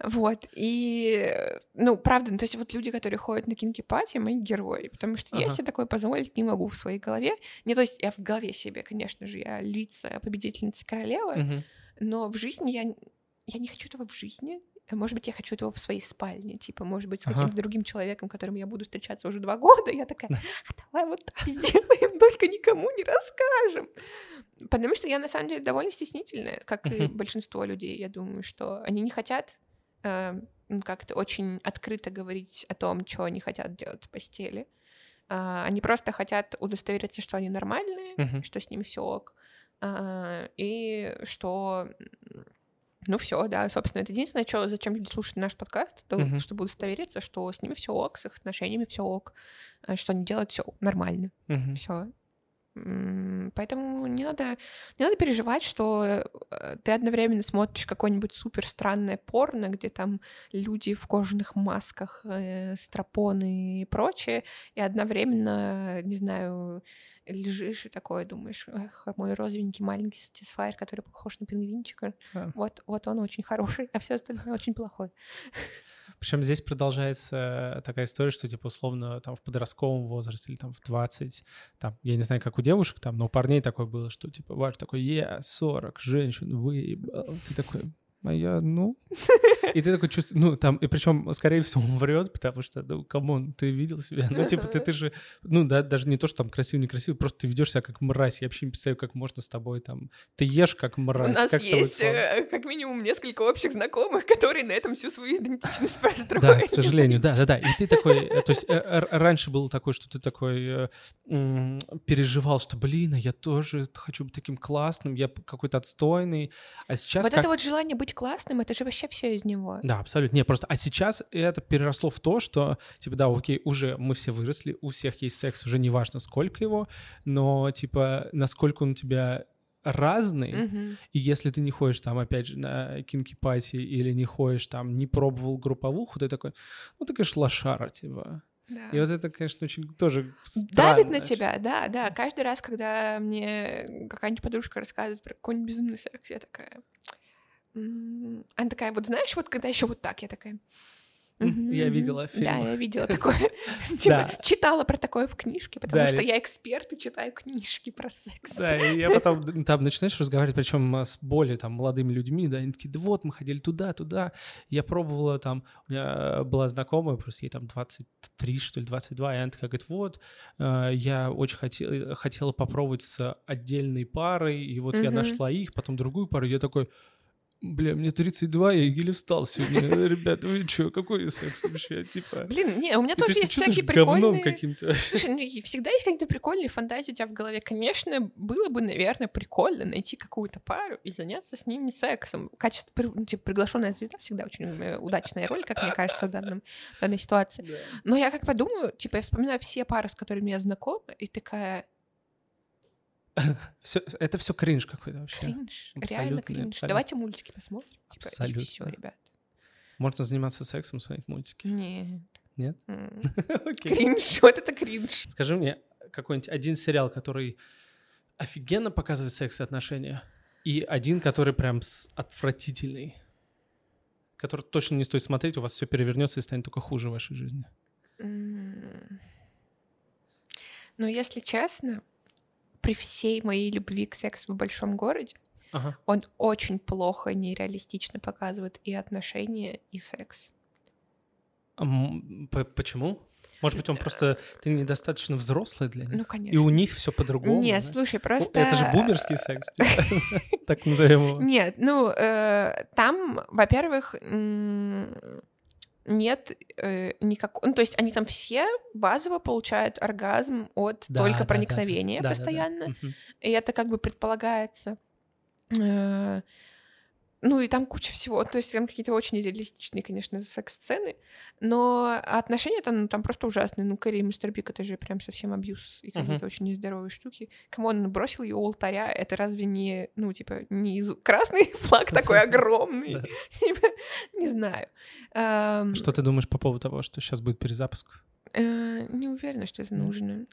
вот, и, ну, правда, ну, то есть вот люди, которые ходят на кинки-пати, мои герои, потому что я себе такое позволить не могу в своей голове. Не, то есть я в голове себе, конечно же, я львица, победительница, королева, но в жизни я не хочу этого в жизни. Может быть, я хочу этого в своей спальне, типа, может быть, с каким-то другим человеком, которым я буду встречаться уже 2 года, я такая, давай вот так сделаем, только никому не расскажем. Потому что я, на самом деле, довольно стеснительная, как и большинство людей, я думаю, что они не хотят как-то очень открыто говорить о том, что они хотят делать в постели. Они просто хотят удостовериться, что они нормальные, что с ними все ок, и что... Ну все, да, собственно, это единственное, зачем люди слушают наш подкаст, это чтобы удостовериться, что с ними все ок, с их отношениями все ок, что они делают все нормально, все. Поэтому не надо переживать, что ты одновременно смотришь какое-нибудь супер странное порно, где там люди в кожаных масках, стропоны и прочее, и одновременно, не знаю, лежишь и такое думаешь, эх, мой розовенький маленький Satisfyer, который похож на пингвинчика, вот он очень хороший, а все остальное очень плохое. Причем здесь продолжается такая история, что типа условно там в подростковом возрасте или там в 20, там, я не знаю, как у девушек там, но у парней такое было, что типа ваш такой, 40 женщин выебал, ты такой... А я, ну... И ты такой чувствуешь... Ну, там... И причем, скорее всего, он врет, потому что, ну, камон, ты видел себя? Ну, типа, ты же... Ну, да, даже не то, что там красиво-некрасиво, просто ты ведешь себя как мразь. Я вообще не представляю, как можно с тобой там... Ты ешь как мразь. У нас как есть, как минимум, несколько общих знакомых, которые на этом всю свою идентичность простроили. Да, к сожалению, да-да-да. И ты такой... То есть раньше было такое, что ты такой переживал, что, блин, я тоже хочу быть таким классным, я какой-то отстойный. А сейчас... Вот это вот желание быть классным, это же вообще все из него. Да, абсолютно. Не, просто, а сейчас это переросло в то, что, типа, да, окей, уже мы все выросли, у всех есть секс, уже не важно, сколько его, но, типа, насколько он у тебя разный, и если ты не ходишь там, опять же, на кинки-пати или не ходишь там, не пробовал групповуху, ты такой, ну, ты, конечно, лошара, типа. Да. И вот это, конечно, очень тоже странно. Давит на тебя, да. Каждый раз, когда мне какая-нибудь подружка рассказывает про какой-нибудь безумный секс, я такая... Она такая, вот знаешь, вот когда еще вот так, я такая... Я видела фильм. Да, я видела такое. Типа, читала про такое в книжке, потому что я эксперт и читаю книжки про секс. Да, и я потом там начинаешь разговаривать, причем с более там молодыми людьми, да, они такие, да вот, мы ходили туда, я пробовала там, у меня была знакомая, просто ей там 23, что ли, 22, и она такая говорит, вот, я очень хотела попробовать с отдельной парой, и вот я нашла их, потом другую пару, я такой... Бля, мне 32, я еле встал сегодня. Ребята, вы чё, какой секс вообще? Типа... Блин, не, у меня тоже есть всякие прикольные... каким-то. Слушай, ну, всегда есть какие-то прикольные фантазии у тебя в голове. Конечно, было бы, наверное, прикольно найти какую-то пару и заняться с ними сексом. Качество, ну, типа, приглашенная звезда всегда очень удачная роль, как мне кажется, в данной ситуации. Да. Но я как подумаю, типа, я вспоминаю все пары, с которыми я знакома, и такая... Это все кринж какой-то вообще. Кринж, абсолютно, реально кринж. Абсолютно. Давайте мультики посмотрим. Типа, абсолютно. И все, ребят. Можно заниматься сексом в своих мультиках? Нет. Нет? Кринж, вот это кринж. Скажи мне какой-нибудь один сериал, который офигенно показывает секс и отношения, и один, который прям отвратительный, который точно не стоит смотреть, у вас все перевернется и станет только хуже в вашей жизни. Ну, если честно... При всей моей любви к сексу в большом городе, ага, он очень плохо, нереалистично показывает и отношения, и секс. Почему? Может быть, он просто... Ты недостаточно взрослый для них? Ну, конечно. И у них все по-другому? Нет, да? Слушай, просто... Это же бумерский секс, так назовем его. Нет, ну, там, во-первых... Нет никакого... Ну, то есть они там все базово получают оргазм от только проникновения постоянно. И это как бы предполагается. Ну, и там куча всего. То есть там какие-то очень реалистичные, конечно, секс-сцены. Но отношения там просто ужасные. Ну, Кэрри и Мистер Биг — это же прям совсем абьюз и какие-то очень нездоровые штуки. Камон, бросил ее у алтаря. Это разве не... Ну, типа, не красный флаг такой огромный? Не знаю. Что ты думаешь по поводу того, что сейчас будет перезапуск? Не уверена, что это нужно.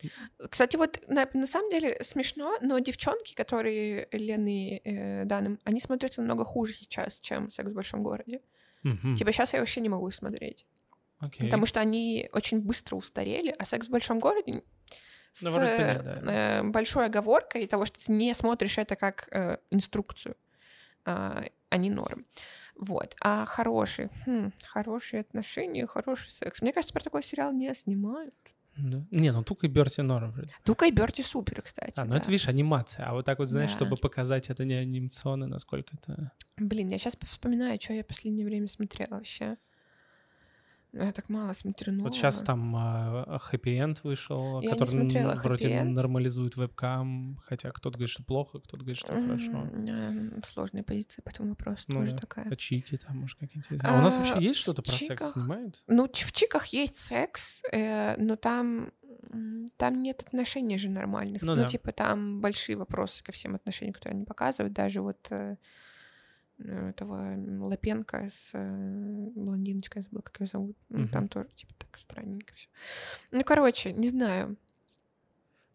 Кстати, вот на самом деле смешно, но девчонки, которые Лены Данным, они смотрятся намного хуже сейчас, чем «Секс в большом городе». Типа сейчас я вообще не могу их смотреть. Потому что они очень быстро устарели, а «Секс в большом городе» с большой оговоркой того, что ты не смотришь это как инструкцию, а не норм. Вот. А хорошие. Хорошие отношения, хороший секс. Мне кажется, про такой сериал не снимают. Да. Не, ну Тука и Берти норм. Тука и Берти супер, кстати. А, ну да. Это, видишь, анимация. А вот так вот, знаешь, да, чтобы показать, это не анимационно, насколько это... Блин, я сейчас вспоминаю, что я в последнее время смотрела вообще. Я так мало смотрю нового. Вот сейчас там хэппи-энд вышел, я который вроде нормализует вебкам, хотя кто-то говорит, что плохо, кто-то говорит, что хорошо. Сложная позиция по этому вопросу, ну, тоже да, такая. А чики там, может, какие-то... А у нас вообще есть что-то про секс снимают? Ну, в чиках есть секс, но там нет отношений же нормальных. Ну, да, типа, там большие вопросы ко всем отношениям, которые они показывают, даже вот... этого Лапенко с блондиночкой, я забыла, как ее зовут. Ну, там тоже, типа, так странненько все. Ну, короче, не знаю.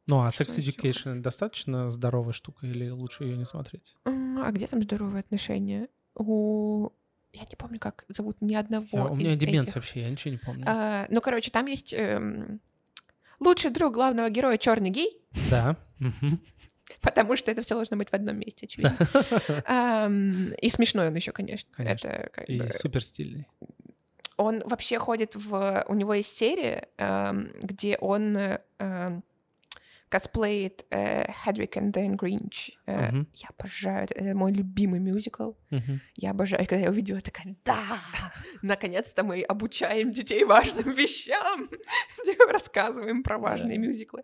Ну, а Sex Education достаточно здоровая штука или лучше ее не смотреть? А где там здоровые отношения? Я не помню, как зовут ни одного из этих. У меня деменция вообще, я ничего не помню. Ну, короче, там есть лучший друг главного героя черный гей. Да. Потому что это все должно быть в одном месте, очевидно. И смешной он еще, конечно. Это как и бы... супер стильный. Он вообще ходит в... У него есть серия, где он косплеит Hedwig and the Grinch. Я обожаю. Это мой любимый мюзикл. Я обожаю. Когда я увидела, я такая, да! Наконец-то мы обучаем детей важным вещам! Рассказываем про важные мюзиклы.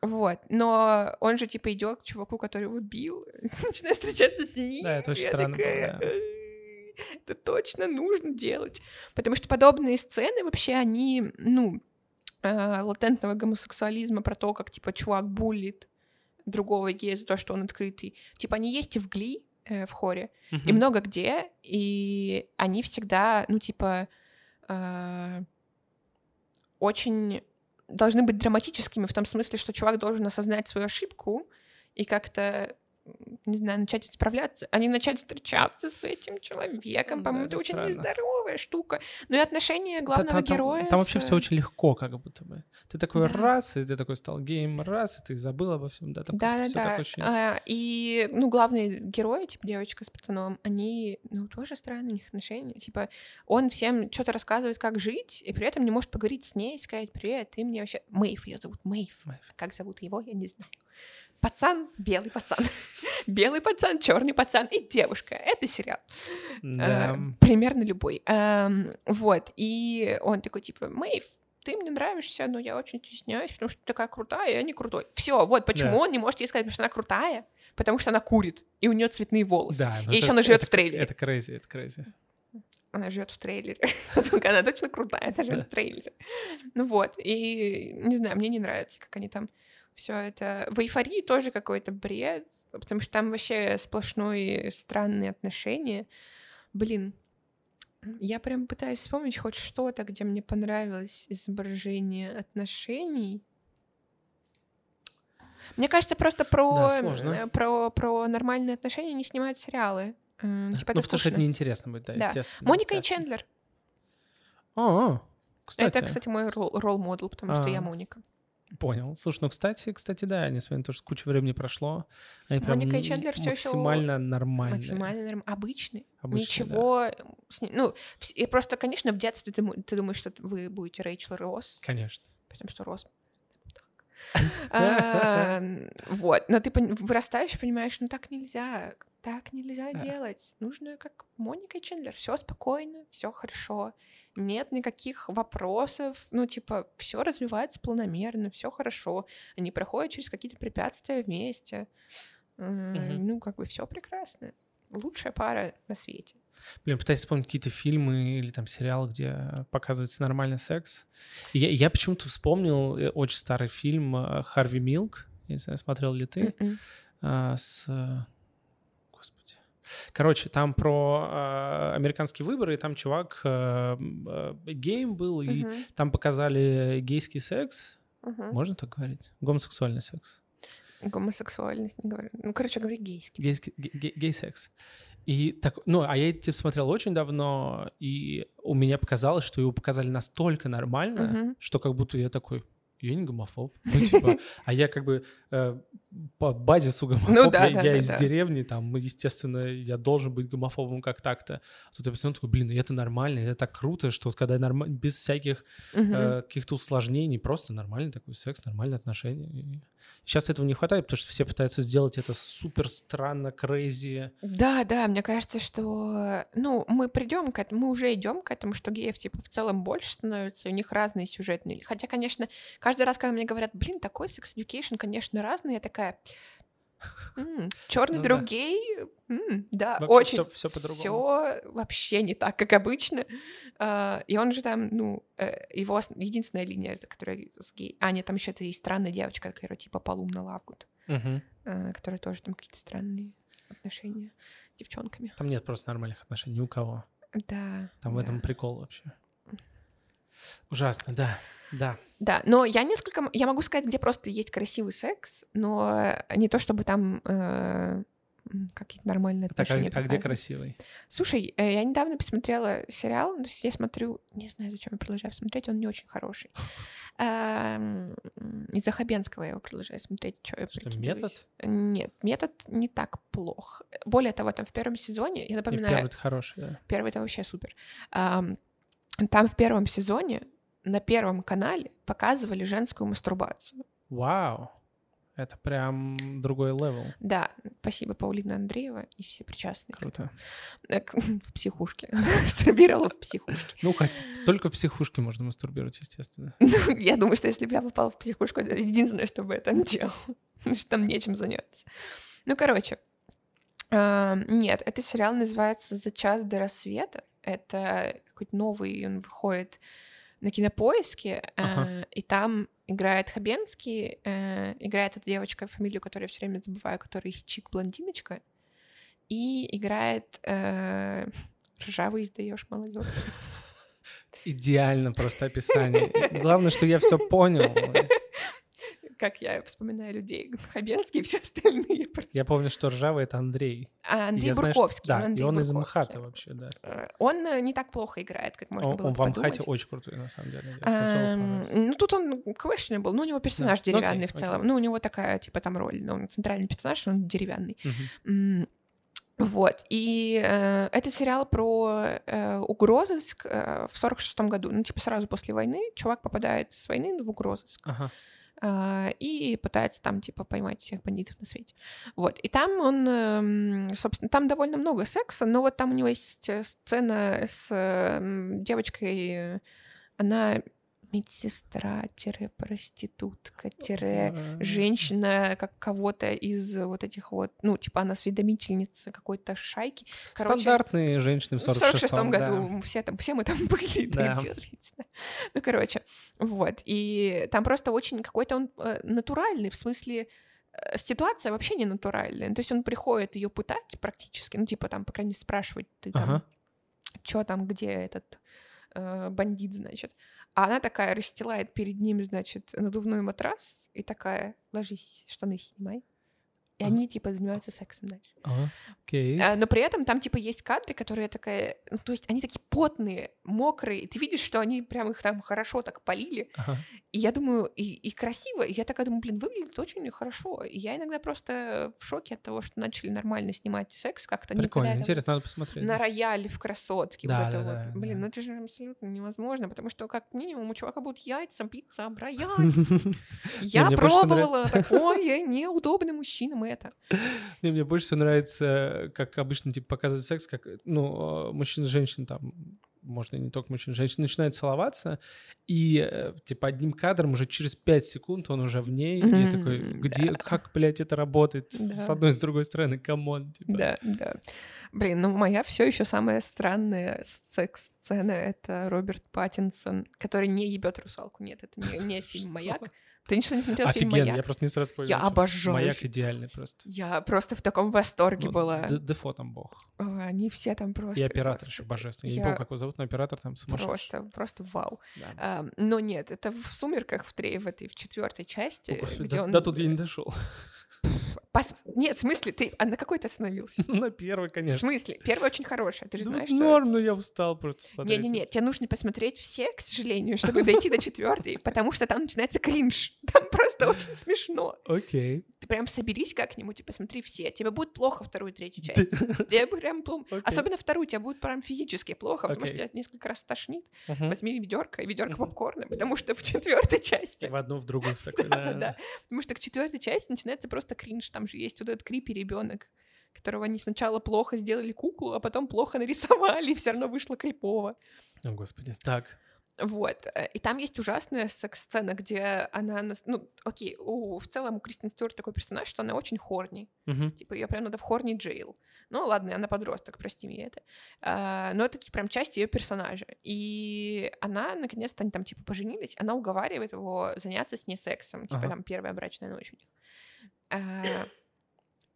Вот, но он же, типа, идет к чуваку, который его бил, начинает встречаться с ним. Да, это очень странно. Такая, это точно нужно делать. Потому что подобные сцены вообще, они, ну, латентного гомосексуализма, про то, как, типа, чувак буллит другого гея за то, что он открытый. Типа, они есть и в Гли, в хоре, и много где, и они всегда, ну, типа, очень... должны быть драматическими в том смысле, что чувак должен осознать свою ошибку и как-то, не знаю, начать исправляться, а не начать встречаться с этим человеком. По-моему, это очень нездоровая штука. Ну и отношения главного героя... Там вообще все очень легко, как будто бы. Ты такой раз, и ты такой стал геем, раз, и ты забыл обо всем. Да, да. И, ну, главные герои, типа девочка с пацаном, они, ну, тоже странные у них отношения. Типа, он всем что-то рассказывает, как жить, и при этом не может поговорить с ней, сказать: «Привет, ты мне вообще...» Мэйв ее зовут, Мэйв. Как зовут его, я не знаю. пацан, белый пацан, белый пацан, черный пацан и девушка. Это сериал. Да. Примерно любой. Вот. И он такой, типа, Мэйв, ты мне нравишься, но я очень стесняюсь, потому что ты такая крутая, я не крутой. Все, вот почему да. он не может ей сказать, потому что она крутая, потому что она курит, и у нее цветные волосы. Да, и еще она живет в трейлере. Это crazy, это crazy. Она живет в трейлере. Она точно крутая, она живет в трейлере. Ну вот, и не знаю, мне не нравится, как они там все это. В «Эйфории» тоже какой-то бред, потому что там вообще сплошные странные отношения. Блин, я прям пытаюсь вспомнить хоть что-то, где мне понравилось изображение отношений. Мне кажется, просто про нормальные отношения не снимают сериалы. Типа, ну, потому что это неинтересно будет, да, да. естественно. Моника естественно. И Чендлер. О, кстати. Это, кстати, мой ролл-модел, потому что я Моника. Понял. Слушай, ну, кстати, да, они с вами тоже куча времени прошло. Они Моника прям и Чендлер все еще максимально нормальные. Максимально нормальные. Обычные. Ничего... Да. Ну, и просто, конечно, в детстве ты думаешь, что вы будете Рэйчел Росс. Конечно. Потому что Росс... Вот. Но ты вырастаешь и понимаешь, ну, так нельзя... Так нельзя делать. Нужно как Моника и Чендлер. Все спокойно, все хорошо. Нет никаких вопросов. Ну, типа, все развивается планомерно, все хорошо. Они проходят через какие-то препятствия вместе. Ну, как бы все прекрасно. Лучшая пара на свете. Блин, пытаюсь вспомнить какие-то фильмы или там сериалы, где показывается нормальный секс. Я почему-то вспомнил очень старый фильм «Харви Милк». Я не знаю, смотрел ли ты. Короче, там про американские выборы, и там чувак геем был, и там показали гейский секс. Можно так говорить? Гомосексуальный секс. Гомосексуальность не говорю. Ну, короче, говори гейский. Гей-секс. И так, ну, а я типа смотрел очень давно, и у меня показалось, что его показали настолько нормально, что как будто я такой... Я не гомофоб. Ну, типа, а я как бы по базису гомофоб. Ну, да, я из деревни, там, естественно, я должен быть гомофобом как так-то. Тут я постоянно такой, блин, это нормально, это так круто, что вот когда нормально, без всяких каких-то усложнений, просто нормальный такой секс, нормальные отношения. Сейчас этого не хватает, потому что все пытаются сделать это супер странно, crazy. Да, мне кажется, что ну, мы придем к этому, мы уже идем к этому, что геев типа в целом больше становится, у них разные сюжетные. Хотя, конечно, каждый раз, когда мне говорят, блин, такой Sex Education, конечно, разный, я такая, черный друг гей, да, очень, все вообще не так, как обычно, и он же там, ну, его единственная линия, которая с гей, а нет, там еще есть странная девочка, которая типа Полумна Лавгуд, которая тоже там какие-то странные отношения с девчонками. Там нет просто нормальных отношений ни у кого. Да. Там в этом прикол вообще. Ужасно, да. Да, но я могу сказать, где просто есть красивый секс, но не то, чтобы там какие-то нормальные отношения. А где красивый? Слушай, я недавно посмотрела сериал, то есть я смотрю, не знаю, зачем я продолжаю смотреть, он не очень хороший. Из-за Хабенского я его продолжаю смотреть. Что, «Метод»? Нет, «Метод» не так плох. Более того, там в первом сезоне, я напоминаю... Первый-то хороший, да. Первый-то вообще супер. Там в первом сезоне на Первом канале показывали женскую мастурбацию. Вау! Это прям другой левел. Да, спасибо, Паулина Андреева и все причастные. Круто. В психушке. Мастурбировала в психушке. Ну, хоть только в психушке можно мастурбировать, естественно. Я думаю, что если бы я попала в психушку, это единственное, что бы я там делала. Потому что там нечем заняться. Ну, короче. Нет, этот сериал называется «За час до рассвета». Это какой-то новый, он выходит на Кинопоиске, и там играет Хабенский, играет эта девочка, фамилию которой я все время забываю, которая из «Чик-блондиночка», и играет «Ржавый издаешь, молодежь». Идеально просто описание. Главное, что я все понял. Как я вспоминаю людей, Хабенский и все остальные. Просто. Я помню, что Ржавый — это Андрей. Андрей Бурковский. Да, и он из МХАТа вообще, да. Он не так плохо играет, как можно было подумать. Он в МХАТе очень крутой, на самом деле. Ну, тут он questionable был. Ну, у него персонаж деревянный в целом. Ну, у него такая, типа, там роль. Но он центральный персонаж, он деревянный. Вот. И это сериал про угрозыск в 1946 году. Ну, типа, сразу после войны чувак попадает с войны в угрозыск. и пытается там, типа, поймать всех бандитов на свете. Вот. И там он, собственно, там довольно много секса, но вот там у него есть сцена с девочкой, она... медсестра-проститутка-женщина, как кого-то из вот этих вот, ну, типа она осведомительница какой-то шайки. Короче, стандартные женщины в 46-м году. Да. Все мы там были, да, да, делали. Да. Ну, короче, вот. И там просто очень какой-то он натуральный, в смысле... Ситуация вообще не натуральная. То есть он приходит ее пытать практически, ну, типа там, по крайней мере, спрашивать, ты там, чё там, где этот бандит, значит. А она такая расстилает перед ним, значит, надувной матрас и такая: ложись, штаны снимай. И они, типа, занимаются сексом дальше. Но при этом там, типа, есть кадры, которые такая... Ну, то есть они такие потные, мокрые. И ты видишь, что они прям их там хорошо так полили. И я думаю, и красиво. И я такая думаю, блин, выглядит очень хорошо. И я иногда просто в шоке от того, что начали нормально снимать секс как-то. Прикольно, интересно, надо посмотреть. На рояле в красотке. Да, вот это да, вот. Да, блин, да. Ну это же абсолютно невозможно, потому что как минимум у чувака будут яйца биться об рояль. Я пробовала такое, неудобный мужчина, это. Не, мне больше всего нравится, как обычно типа показывают секс, как, ну, мужчин с женщин там, можно не только мужчин, женщины начинают целоваться, и типа одним кадром уже через 5 секунд он уже в ней, и такой, где, как, блядь, это работает с одной, с другой стороны, камон, типа. Да, да. Блин, ну моя все еще самая странная секс-сцена — это Роберт Паттинсон, который не ебет русалку, нет, это не фильм «Маяк». Ты ничего не смотрела фильм «Маяк»? Я просто не сразу понял. Я обожаю. «Маяк» идеальный просто. Я просто в таком восторге была. Дефо там бог. Они все там просто... И оператор просто... еще божественный. Я не помню, как его зовут, но оператор там сумасшедший. Просто вау. Да. Но нет, это в «Сумерках» в четвертой части. О, господи, где он... да тут я не дошел. Нет, в смысле, ты на какой ты остановился? На первый, конечно. В смысле? Первый очень хороший, ты же знаешь, что... Норм, но я устал просто смотреть. Не-не-не, тебе нужно посмотреть все, к сожалению, чтобы дойти до четвертой, потому что там начинается кринж. Там просто очень смешно. Окей. Ты прям соберись как-нибудь и посмотри все. Тебе будет плохо вторую и третью часть. Тебе прям плохо. Особенно вторую, тебе будет прям физически плохо, потому что тебя несколько раз тошнит. Возьми ведерко попкорна, потому что в четвертой части... В одну, в другую. Да-да-да. Потому что к четвертой части начинается просто кринж. Там же есть вот этот крипи ребенок, которого они сначала плохо сделали куклу, а потом плохо нарисовали, и все равно вышло крипово. О, господи. Так. Вот. И там есть ужасная секс-сцена, где она... Ну, окей, в целом у Кристен Стюарт такой персонаж, что она очень хорни. Типа ее прям надо в хорни джейл. Ну, ладно, она подросток, прости меня это. Но это прям часть ее персонажа. И она, наконец-то, они там типа поженились, она уговаривает его заняться с ней сексом. Типа там первая брачная ночь у них.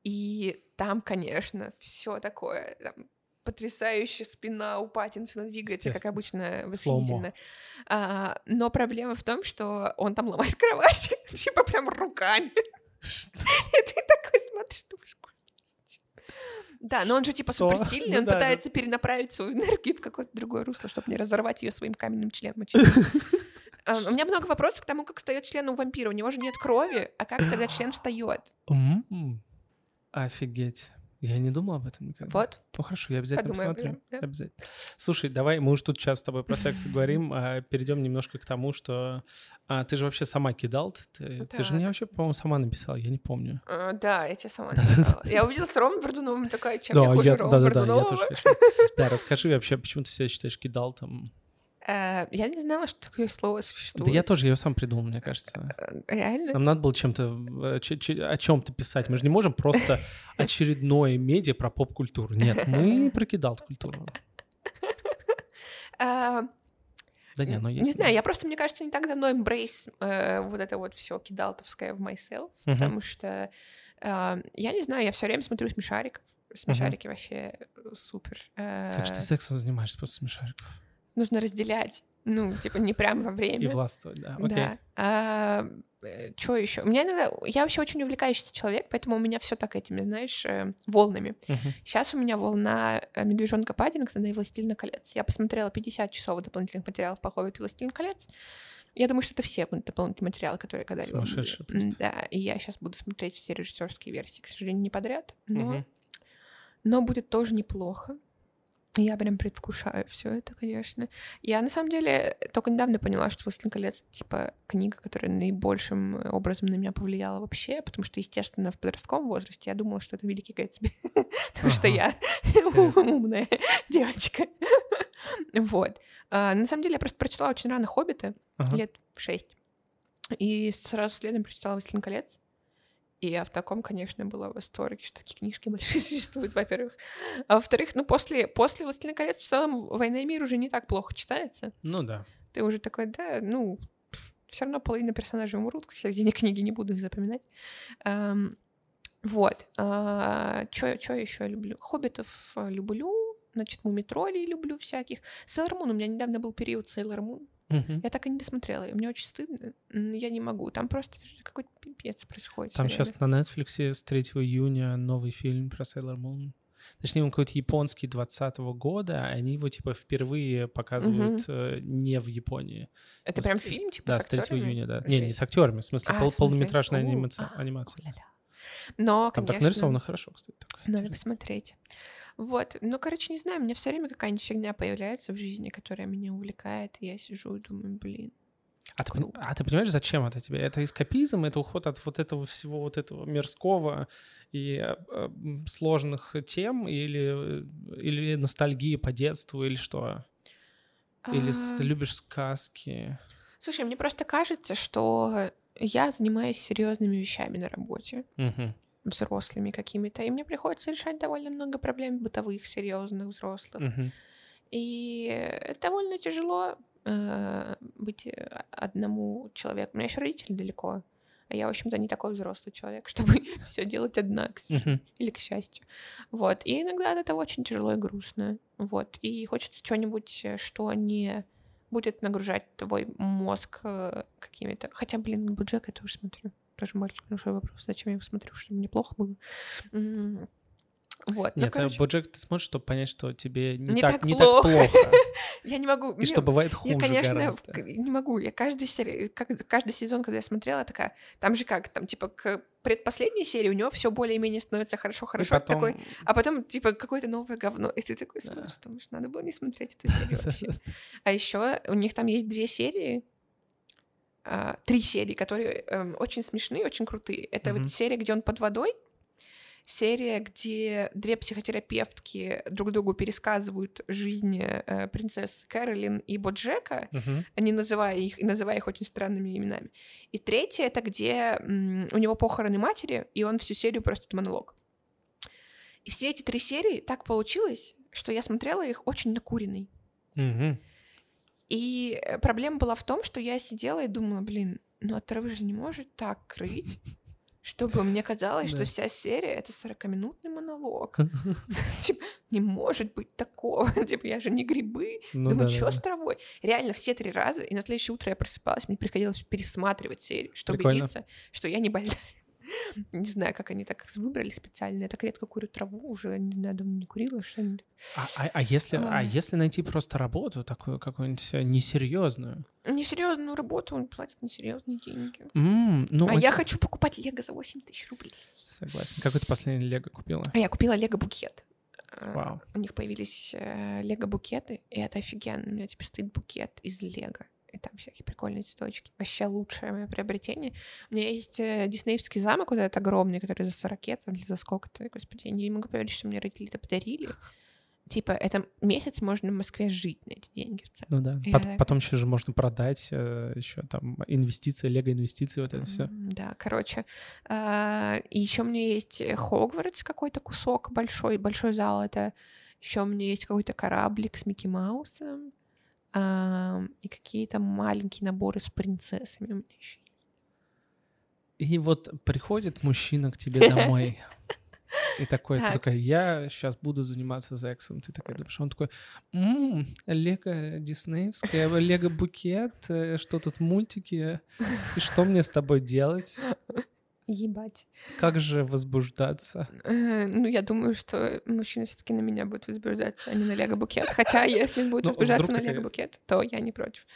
И там, конечно, все такое, там, потрясающая спина у Паттинсона двигается, как обычно, восхитительно. Но проблема в том, что он там ломает кровать, типа прям руками. И ты такой смотришь, думаешь, да, но он же типа суперсильный, он пытается перенаправить свою энергию в какое-то другое русло, чтобы не разорвать ее своим каменным членом. У меня много вопросов к тому, как встает член у вампира. У него же нет крови, а как тогда член встает? Офигеть. Я не думал об этом никогда. Вот. Ну хорошо, я обязательно посмотрю. Да? Обязательно. Слушай, давай, мы уже тут сейчас с тобой про секс говорим, перейдем немножко к тому, что ты же вообще сама кидалт. Ты же мне вообще, по-моему, сама написала, я не помню. Да, я тебе сама написала. Я увидела с Ромой Бордуновым, такая, чем я хуже Рома Бордунова. Да, расскажи вообще, почему ты себя считаешь кидалтом? Я не знала, что такое слово существует. Да я тоже его сам придумал, мне кажется. Реально? Нам надо было о чем-то писать. Мы же не можем просто очередное медиа про поп-культуру. Нет, мы про кидалт-культуру. Да нет, но есть. Не знаю, я просто, мне кажется, не так давно эмбрейс вот это вот все кидалтовское в myself, потому что я не знаю, я все время смотрю смешариков. Смешарики вообще супер. Как же ты сексом занимаешься после смешариков? Нужно разделять, ну, типа, не прямо во время. И властвовать, да. Да. Что еще? У меня иногда... Я вообще очень увлекающийся человек, поэтому у меня все так этими, знаешь, волнами. Сейчас у меня волна «Медвежонка Паддингтона» и «Властелина колец». Я посмотрела 50 часов дополнительных материалов по «Хоббиту» и «Властелин колец». Я думаю, что это все дополнительные материалы, которые когда-либо были. Сумасшедшие просто. Да, и я сейчас буду смотреть все режиссерские версии, к сожалению, не подряд, но будет тоже неплохо. Я прям предвкушаю все это, конечно. Я на самом деле только недавно поняла, что «Властелин колец» типа книга, которая наибольшим образом на меня повлияла вообще, потому что, естественно, в подростковом возрасте я думала, что это «Великий Гэтсби», потому что я умная девочка. Вот. На самом деле я просто прочитала очень рано «Хоббита», лет в 6, и сразу следом прочитала «Властелин колец». И я в таком, конечно, была в восторге, что такие книжки большие существуют, во-первых. А во-вторых, ну, после «Властелина колец» в целом «Война и мир» уже не так плохо читается. Ну да. Ты уже такой, да, ну, все равно половина персонажей умрут в середине книги, не буду их запоминать. Вот. Чё еще люблю? «Хоббитов» люблю, значит, «Мумитролей» люблю всяких. «Sailor Moon», у меня недавно был период «Sailor Moon». Я так и не досмотрела, и мне очень стыдно, но я не могу. Там просто какой-то пипец происходит. Там сейчас на Netflix с 3 июня новый фильм про Sailor Moon. Точнее, он какой-то японский 20-го года, а они его типа впервые показывают не в Японии. Это прям фильм типа да, с актерами? Да, с 3 июня, да. Жизнь. Не с актерами, в смысле полнометражная анимация. Но, там конечно, так нарисовано хорошо, кстати. Надо посмотреть. Вот, ну, короче, не знаю, у меня все время какая-нибудь фигня появляется в жизни, которая меня увлекает, и я сижу и думаю, блин. А ты понимаешь, зачем это тебе? Это эскапизм, это уход от вот этого всего, вот этого мирского и сложных тем, или ностальгии по детству, или что? Или ты любишь сказки? Слушай, мне просто кажется, что я занимаюсь серьезными вещами на работе. Угу. Взрослыми какими-то, и мне приходится решать довольно много проблем бытовых, серьезных, взрослых. И довольно тяжело быть одному человеку. У меня еще родители далеко, а я, в общем-то, не такой взрослый человек, чтобы все делать одна, к сожалению, или к счастью. Вот. И иногда от этого очень тяжело и грустно. Вот. И хочется чего-нибудь, что не будет нагружать твой мозг какими-то... Хотя, блин, «Буджек» я тоже смотрю. Тоже большой вопрос, зачем я его смотрю, чтобы мне плохо было. Вот. Нет, ну, «Боджек» ты смотришь, чтобы понять, что тебе не так плохо. Я не могу. И что бывает хуже гораздо. Не могу. Я каждый сезон, когда я смотрела, такая, там же как, там типа к предпоследней серии у него все более-менее становится хорошо, потом... такой, а потом типа какое-то новое говно. И ты такой смотришь, потому что надо было не смотреть эту серию вообще. А еще у них там есть 2 серии, 3 серии, которые очень смешные, очень крутые. Это вот серия, где он под водой, серия, где 2 психотерапевтки друг другу пересказывают жизнь принцесс Кэролин и Боджека, не называя их, и называя их очень странными именами. И 3-я, это где у него похороны матери, и он всю серию просто монолог. И все эти 3 серии так получилось, что я смотрела их очень накуренной. И проблема была в том, что я сидела и думала, блин, ну отрыв же не может так крыть, чтобы мне казалось, что вся серия — это 40-минутный монолог. Типа, не может быть такого. Типа, я же не грибы. Думаю, что с травой? Реально, все 3 раза, и на следующее утро я просыпалась, мне приходилось пересматривать серию, чтобы убедиться, что я не больная. Не знаю, как они так выбрали специально. Я так редко курю траву уже, не знаю, давно не курила что-нибудь. А если найти просто работу такую какую-нибудь несерьезную? Несерьезную работу, он платит несерьезные деньги. Я хочу покупать лего за 8000 рублей. Согласен. Какой ты последний лего купила? Я купила лего-букет. Вау. У них появились лего-букеты, и это офигенно. У меня теперь стоит букет из лего. И там всякие прикольные цветочки. Вообще лучшее мое приобретение. У меня есть диснеевский замок вот этот огромный, который за 40 или за сколько-то. Господи, я не могу поверить, что мне родители это подарили. Типа, это месяц можно в Москве жить на эти деньги в целом. Ну да. Потом еще же можно продать еще там инвестиции, лего-инвестиции, вот это все. Да, короче. И еще у меня есть Хогвартс какой-то кусок большой зал. Это еще у меня есть какой-то кораблик с Микки Маусом. И какие-то маленькие наборы с принцессами у меня еще есть. И вот приходит мужчина к тебе домой, и такой, ты такая, я сейчас буду заниматься сексом. Ты такая думаешь, он такой, лего диснеевская, лего букет, что тут мультики, и что мне с тобой делать? Ебать. Как же возбуждаться? Ну, я думаю, что мужчина все-таки на меня будет возбуждаться, а не на лего-букет. Хотя, если будет возбуждаться на лего-букет, то я не против.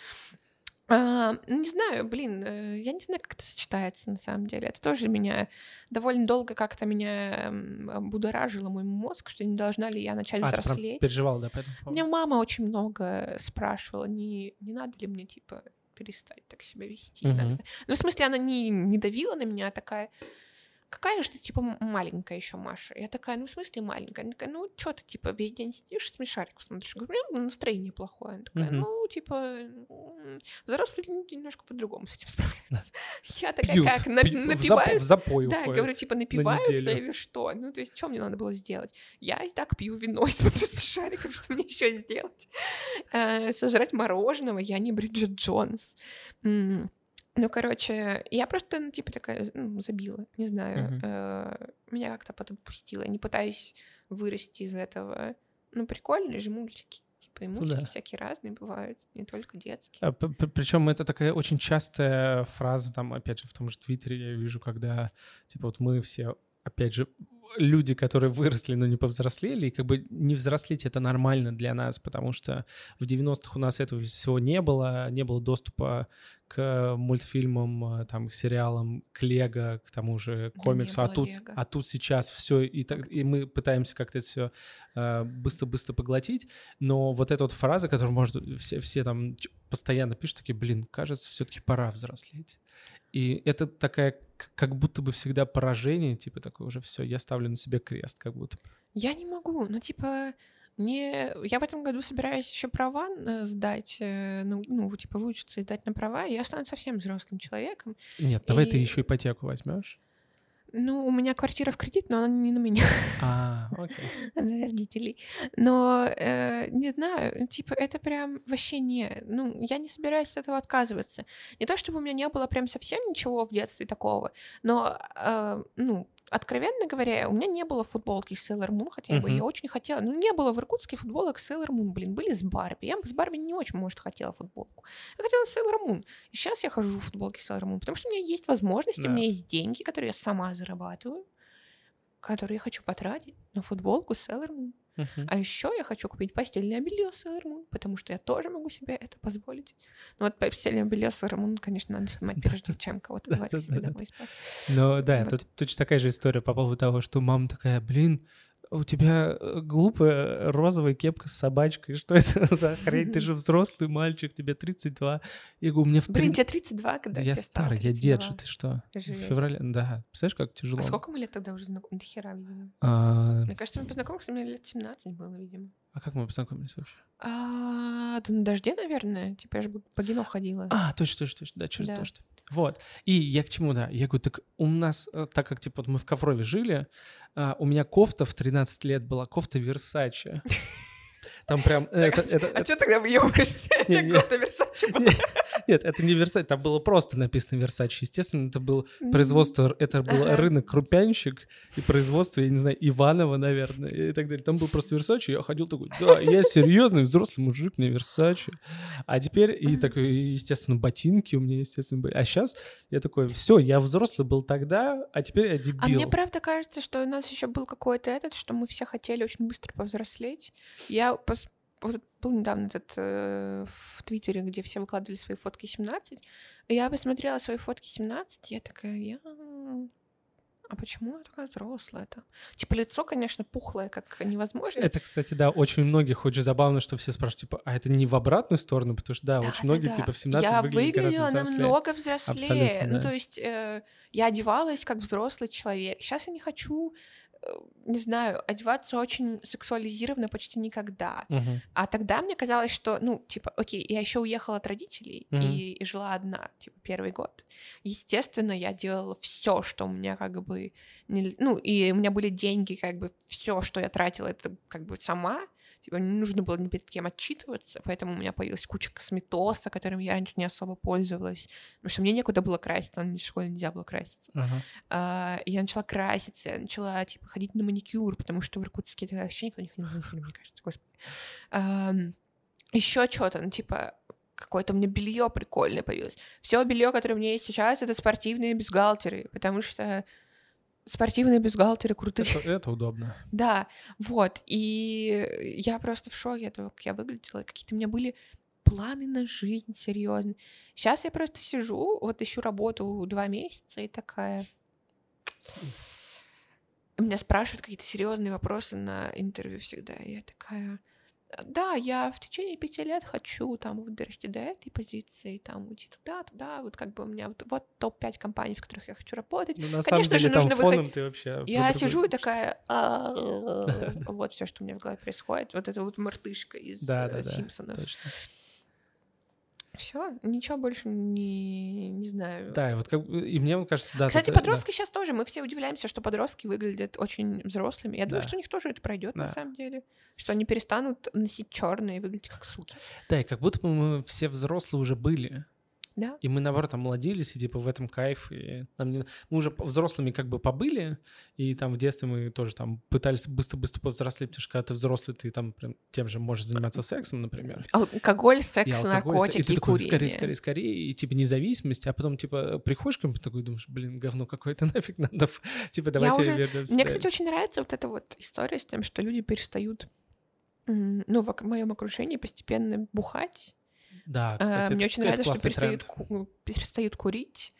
Не знаю, блин, я не знаю, как это сочетается на самом деле. Это тоже меня довольно долго как-то меня будоражило мой мозг, что не должна ли я начать взрослеть. Переживала, да, поэтому. У меня мама очень много спрашивала, не надо ли мне типа перестать так себя вести. Угу. Ну, в смысле, она не давила на меня, а такая: какая же ты, типа, маленькая еще, Маша? Я такая: ну, в смысле маленькая? Она такая: ну, что ты, типа, весь день сидишь, смешариков смотришь? Я говорю: ну, настроение плохое. Она такая: ну, типа, взрослые немножко по-другому с этим справляются. Я такая: как, напиваются? В запой уходят. Да, говорю, типа, напиваются или что? Ну, то есть, что мне надо было сделать? Я и так пью вино и смотрю смешариков, что мне еще сделать? Сожрать мороженого? Я не Бриджит Джонс. Ну, короче, я просто, ну, типа, такая, ну, забила, не знаю. Меня как-то подпустило. Не пытаюсь вырасти из этого. Ну, прикольные же мультики. Типа, и мультики всякие разные бывают, не только детские. Причем это такая очень частая фраза, там, опять же, в том же Твиттере я вижу, когда, типа, вот мы все, опять же, люди, которые выросли, но не повзрослели, и как бы не взрослеть — это нормально для нас, потому что в 90-х у нас этого всего не было доступа к мультфильмам, там, к сериалам, к Лего, к тому же комиксу, а тут сейчас все, и мы пытаемся как-то это все быстро-быстро поглотить, но вот эта вот фраза, которую все там постоянно пишут, такие: блин, кажется, все-таки пора взрослеть. И это такая, как будто бы всегда поражение, типа, такое уже все, я ставлю на себе крест, как будто. Я не могу, ну, типа, я в этом году собираюсь еще права сдать, ну, типа, выучиться и сдать на права, и я стану совсем взрослым человеком. Нет, давай ты еще ипотеку возьмешь. Ну, у меня квартира в кредит, но она не на меня. А, окей. Она на родителей. Но, не знаю, типа, это прям вообще не... Ну, я не собираюсь от этого отказываться. Не то чтобы у меня не было прям совсем ничего в детстве такого, но, ну, откровенно говоря, у меня не было футболки с Sailor Moon, хотя бы я очень хотела. Ну, не было в Иркутске футболок с Sailor Moon, блин, были с Барби. Я с Барби не очень, может, хотела футболку. Я хотела Sailor Moon. И сейчас я хожу в футболке Sailor Moon, потому что у меня есть возможности, у меня есть деньги, которые я сама зарабатываю, которые я хочу потратить на футболку с Sailor Moon. А еще я хочу купить постельное белье Sailor Moon, потому что я тоже могу себе это позволить. Ну вот постельное белье Sailor Moon, конечно, надо снимать, прежде чем кого-то давать себе домой спать. Ну да, тут точно такая же история по поводу того, что мама такая: блин, у тебя глупая розовая кепка с собачкой, что это за хрень? Ты же взрослый мальчик, тебе 32. Я говорю: мне в 30... Блин, тебе 32, когда я старый, я дед же, ты что? Жесть. В феврале, да. Представляешь, как тяжело. А сколько мы лет тогда уже знакомы? До хера, видимо. Мне кажется, мы познакомились, у меня лет 17 было, видимо. А как мы познакомились вообще? Да на Дожде, наверное. Типа, я же по кино ходила. Точно. Да, через Дождь. Вот. И я к чему, да. Я говорю: так у нас, так как, типа, вот мы в Коврове жили, у меня кофта в 13 лет была, кофта Versace. Там прям... А что тогда вы ёбаешься? Кофта Versace была. Нет, это не Versace, там было просто написано Versace. Естественно, это было производство, это был рынок Крупянщик и производство, я не знаю, Иванова, наверное, и так далее. Там был просто Versace, я ходил такой: да, я серьезный взрослый мужик, мне Versace. А теперь, и такой, естественно, ботинки у меня, естественно, были. А сейчас я такой: все, я взрослый был тогда, а теперь я дебил. А мне правда кажется, что у нас еще был какой-то что мы все хотели очень быстро повзрослеть. Я вот был недавно в Твиттере, где все выкладывали свои фотки 17. Я посмотрела свои фотки 17, я такая: а почему я такая взрослая-то? Типа, лицо, конечно, пухлое, как невозможно. Это, кстати, да, очень многих. Очень забавно, что все спрашивают, типа, а это не в обратную сторону? Потому что, да, очень многие, типа, в 17 выглядели гораздо взрослее. Я выглядела намного взрослее. Ну, то есть я одевалась как взрослый человек. Сейчас я не хочу... не знаю, одеваться очень сексуализированно почти никогда. А тогда мне казалось, что, ну, типа, окей, я еще уехала от родителей и жила одна, типа, первый год. Естественно, я делала все, что у меня как бы... Ну, и у меня были деньги, как бы, все, что я тратила, это как бы сама. Типа, не нужно было ни перед кем отчитываться, поэтому у меня появилась куча косметоса, которым я раньше не особо пользовалась, потому что мне некуда было краситься, в школе нельзя было краситься. Я начала краситься, я начала, типа, ходить на маникюр, потому что в Иркутске тогда вообще никто не ходил на маникюр, мне кажется, господи. Еще что-то, ну, типа, какое-то у меня белье прикольное появилось. Все белье, которое у меня есть сейчас, это спортивные бюстгальтеры, потому что спортивные бюстгальтеры крутые. Это удобно. Да, вот. И я просто в шоке от того, как я выглядела. Какие-то у меня были планы на жизнь, серьезно. Сейчас я просто сижу, вот ищу работу 2 месяца и такая... Меня спрашивают какие-то серьезные вопросы на интервью всегда, и я такая... Да, я в течение 5 лет хочу там дорасти до этой позиции, там уйти туда, туда, вот как бы у меня вот топ-5 компаний, в которых я хочу работать. Ну, на самом деле, же там нужно фоном ты вообще... Я сижу и такая... Вот все, что у меня в голове происходит. Вот это вот мартышка из Симпсонов. Все, ничего больше не знаю. Да, вот как и мне кажется, да. Кстати, подростки сейчас тоже. Мы все удивляемся, что подростки выглядят очень взрослыми. Я думаю, что у них тоже это пройдет, на самом деле. Что они перестанут носить черные и выглядеть как суки. Да, и как будто бы мы все взрослые уже были. Да. И мы, наоборот, омолодились, и типа в этом кайф. И нам не... Мы уже взрослыми как бы побыли, и там в детстве мы тоже там пытались быстро-быстро повзрослеть, потому что когда ты взрослый, ты там прям тем же можешь заниматься сексом, например. Алкоголь, секс, наркотики, и ты такой, курение. Скорее, и типа независимость, а потом типа приходишь к нему, такой думаешь, блин, говно какое-то, нафиг надо, типа давайте вернемся. Мне, кстати, очень нравится вот эта вот история с тем, что люди перестают, ну, в моем окружении постепенно бухать. Да, кстати, мне очень нравится, что перестают курить,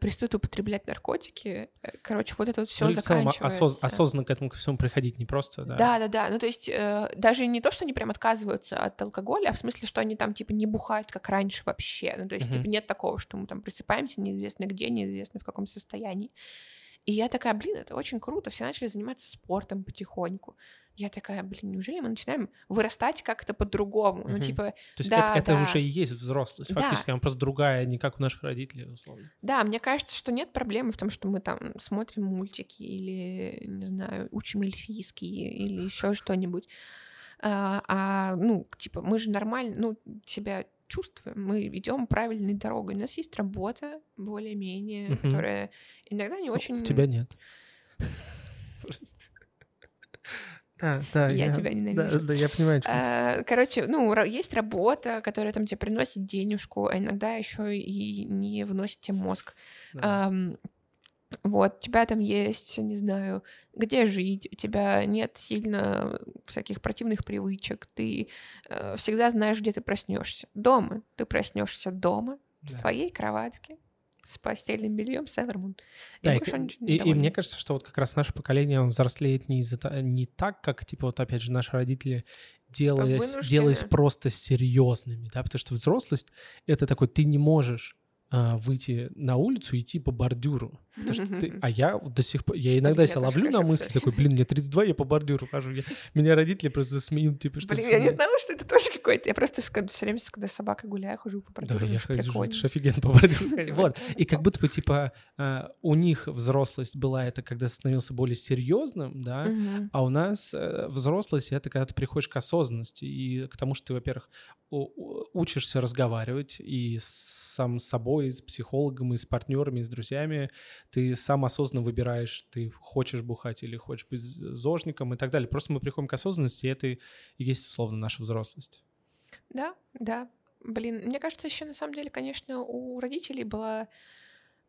перестают употреблять наркотики. Короче, вот это вот все заканчивается. Осознанно к этому ко всему приходить, не просто, да? Да. Ну, то есть даже не то, что они прям отказываются от алкоголя, а в смысле, что они там, типа, не бухают, как раньше вообще. Ну, то есть, типа, нет такого, что мы там просыпаемся неизвестно где, неизвестно в каком состоянии. И я такая, блин, это очень круто, все начали заниматься спортом потихоньку. Я такая, блин, неужели мы начинаем вырастать как-то по-другому? Ну, типа, то есть это уже и есть взрослость, фактически, она просто другая, не как у наших родителей, условно. Да, мне кажется, что нет проблемы в том, что мы там смотрим мультики или, не знаю, учим эльфийский или еще что-нибудь. Ну, типа, мы же нормально, ну, себя чувствуем, мы идем правильной дорогой. У нас есть работа более-менее, которая иногда не очень... У тебя нет. Просто... Да, я тебя ненавижу. Да, я понимаю. Короче, ну, есть работа, которая там тебе приносит денежку, а иногда еще и не вносит тебе мозг. Да. Вот, у тебя там есть, не знаю, где жить, у тебя нет сильно всяких противных привычек, ты всегда знаешь, где ты проснешься. Дома. Ты проснешься дома, в своей кроватке, с постельным бельем, Sailor Moon. Да, и мне кажется, что вот как раз наше поколение взрослеет не так, как, типа, вот опять же, наши родители делались просто серьезными, да, потому что взрослость — это такой, ты не можешь выйти на улицу и идти по бордюру. А я до сих пор... Я иногда себя ловлю на мысли, такой, блин, мне 32, я по бордюру хожу. Меня родители просто засмеют, типа, что... Блин, я не знала, что это тоже какой-то... Я просто все время, когда с собакой гуляю, хожу по бордюру. Да, я хожу, это же офигенно по бордюру. Вот. И как будто бы, типа, у них взрослость была это, когда становился более серьезным, да, а у нас взрослость — это когда ты приходишь к осознанности и к тому, что ты, во-первых, учишься разговаривать и сам с собой, и с психологом, и с партнерами, и с друзьями. Ты сам осознанно выбираешь, ты хочешь бухать или хочешь быть зожником и так далее. Просто мы приходим к осознанности, и это и есть, условно, наша взрослость. Да. Блин, мне кажется, еще на самом деле, конечно, у родителей была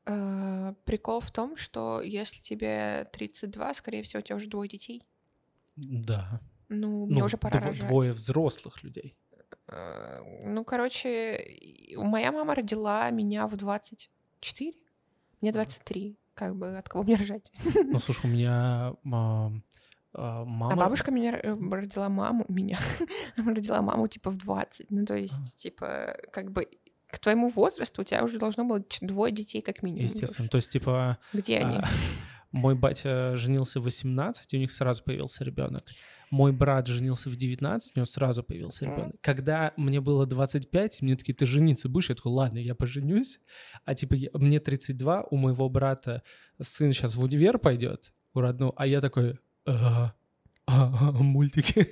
прикол в том, что если тебе 32, скорее всего, у тебя уже 2 детей. Да. Ну, мне уже пора рожать. 2 взрослых людей. Ну, короче, моя мама родила меня в 24, мне 23, как бы от кого мне рожать? Ну, слушай, у меня мама... А бабушка меня родила маму, типа, в 20, ну, то есть, типа, как бы... К твоему возрасту у тебя уже должно было 2 детей как минимум. Естественно, то есть, типа... Где они? Мой батя женился в 18, у них сразу появился ребенок. Мой брат женился в 19, у него сразу появился ребенок. Когда мне было 25, мне такие, ты жениться будешь? Я такой, ладно, я поженюсь. А типа мне 32, у моего брата сын сейчас в универ пойдет, у родного, а я такой... мультики,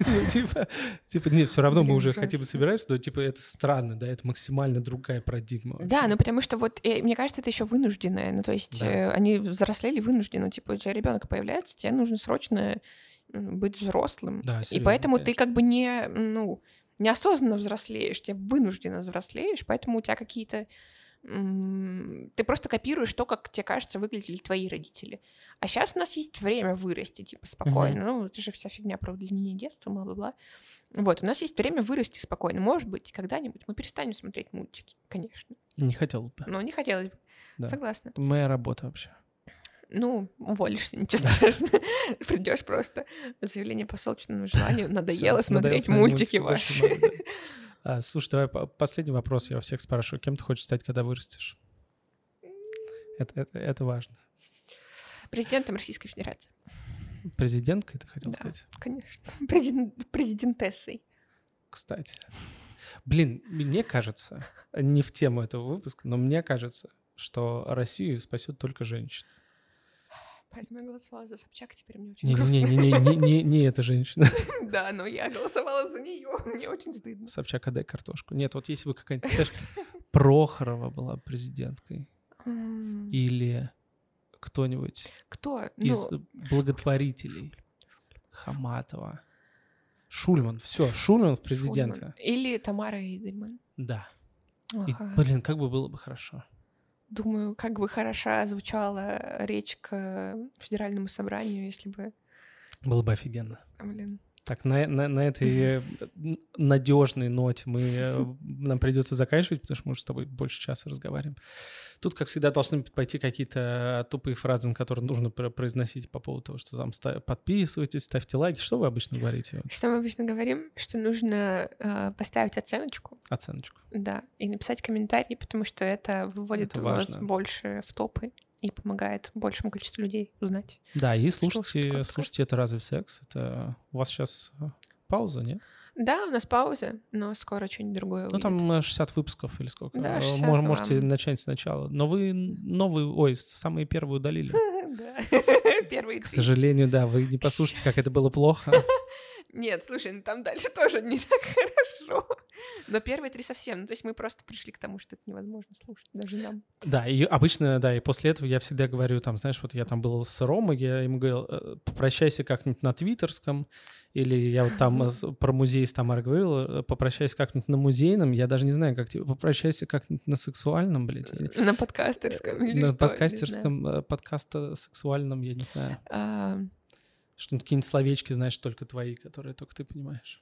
типа, не, все равно мы уже хотим собираемся, но, типа, это странно, да, это максимально другая парадигма. Да, ну, потому что вот, мне кажется, это еще вынужденное, ну, то есть они взрослели вынужденно, типа, у тебя ребенок появляется, тебе нужно срочно быть взрослым, и поэтому ты как бы не, ну, неосознанно взрослеешь, тебе вынужденно взрослеешь, поэтому у тебя какие-то ты просто копируешь то, как тебе кажется, выглядели твои родители. А сейчас у нас есть время вырасти, типа, спокойно. Ну, это же вся фигня про удлинение детства, бла-бла-бла. Вот, у нас есть время вырасти спокойно. Может быть, когда-нибудь мы перестанем смотреть мультики, конечно. Не хотелось бы. Ну, не хотелось бы, да. Согласна. Моя работа вообще. Ну, уволишься, ничего страшного. Придешь просто. Заявление по собственному желанию. Надоело смотреть мультики ваши. Слушай, давай последний вопрос. Я у всех спрашиваю, кем ты хочешь стать, когда вырастешь? Это важно. Президентом Российской Федерации. Президенткой ты хотел сказать? Да, конечно. Президентессой. Кстати. Блин, мне кажется, не в тему этого выпуска, но мне кажется, что Россию спасет только женщина. Поэтому я голосовала за Собчак, теперь мне очень грустно. Не эта женщина. Да, но я голосовала за нее, мне очень стыдно. Собчак, отдай картошку. Нет, вот если бы какая-нибудь, знаешь, Прохорова была президенткой или кто-нибудь из благотворителей, Хаматова, Шульман, все, Шульман в президенты. Или Тамара Идельман. Да. Блин, как бы было бы хорошо. Думаю, как бы хороша звучала речь к Федеральному собранию, если бы... Было бы офигенно. Блин. Так, на этой надежной ноте нам придется заканчивать, потому что мы уже с тобой больше часа разговариваем. Тут, как всегда, должны пойти какие-то тупые фразы, которые нужно произносить по поводу того, что там подписывайтесь, ставьте лайки. Что вы обычно говорите? Что мы обычно говорим? Что нужно поставить оценочку. Оценочку. Да, и написать комментарий, потому что это выводит вас больше в топы и помогает большему количеству людей узнать. Да, и слушайте «Это разве секс?». Это у вас сейчас пауза, нет? Да, у нас пауза, но скоро что-нибудь другое выйдет. Там 60 выпусков или сколько. Да, 60. Можете начать сначала. Но вы новые, самые первые удалили. Первые. К сожалению, да, вы не послушайте, как это было плохо. Нет, слушай, там дальше тоже не так хорошо. Но первые 3 совсем. То есть мы просто пришли к тому, что это невозможно слушать даже нам. Да, и обычно, да, и после этого я всегда говорю, там, знаешь, вот я там был с Ромой, я ему говорил, попрощайся как-нибудь на твиттерском, или я вот там про музей с Тамарой говорил, попрощайся как-нибудь на музейном, я даже не знаю, как тебе, попрощайся как-нибудь на сексуальном, блядь. На подкастерском или что? На подкастерском, подкаста сексуальном, я не знаю. Что-нибудь, какие-нибудь словечки, знаешь, только твои, которые только ты понимаешь.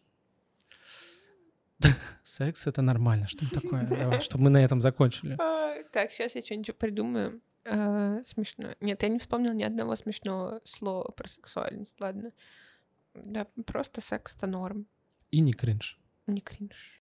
Секс — это нормально, что-нибудь такое. Давай, чтобы мы на этом закончили. Так, сейчас я что-нибудь придумаю. Смешно. Нет, я не вспомнила ни одного смешного слова про сексуальность, ладно. Да, просто секс — это норм. И не кринж. Не кринж.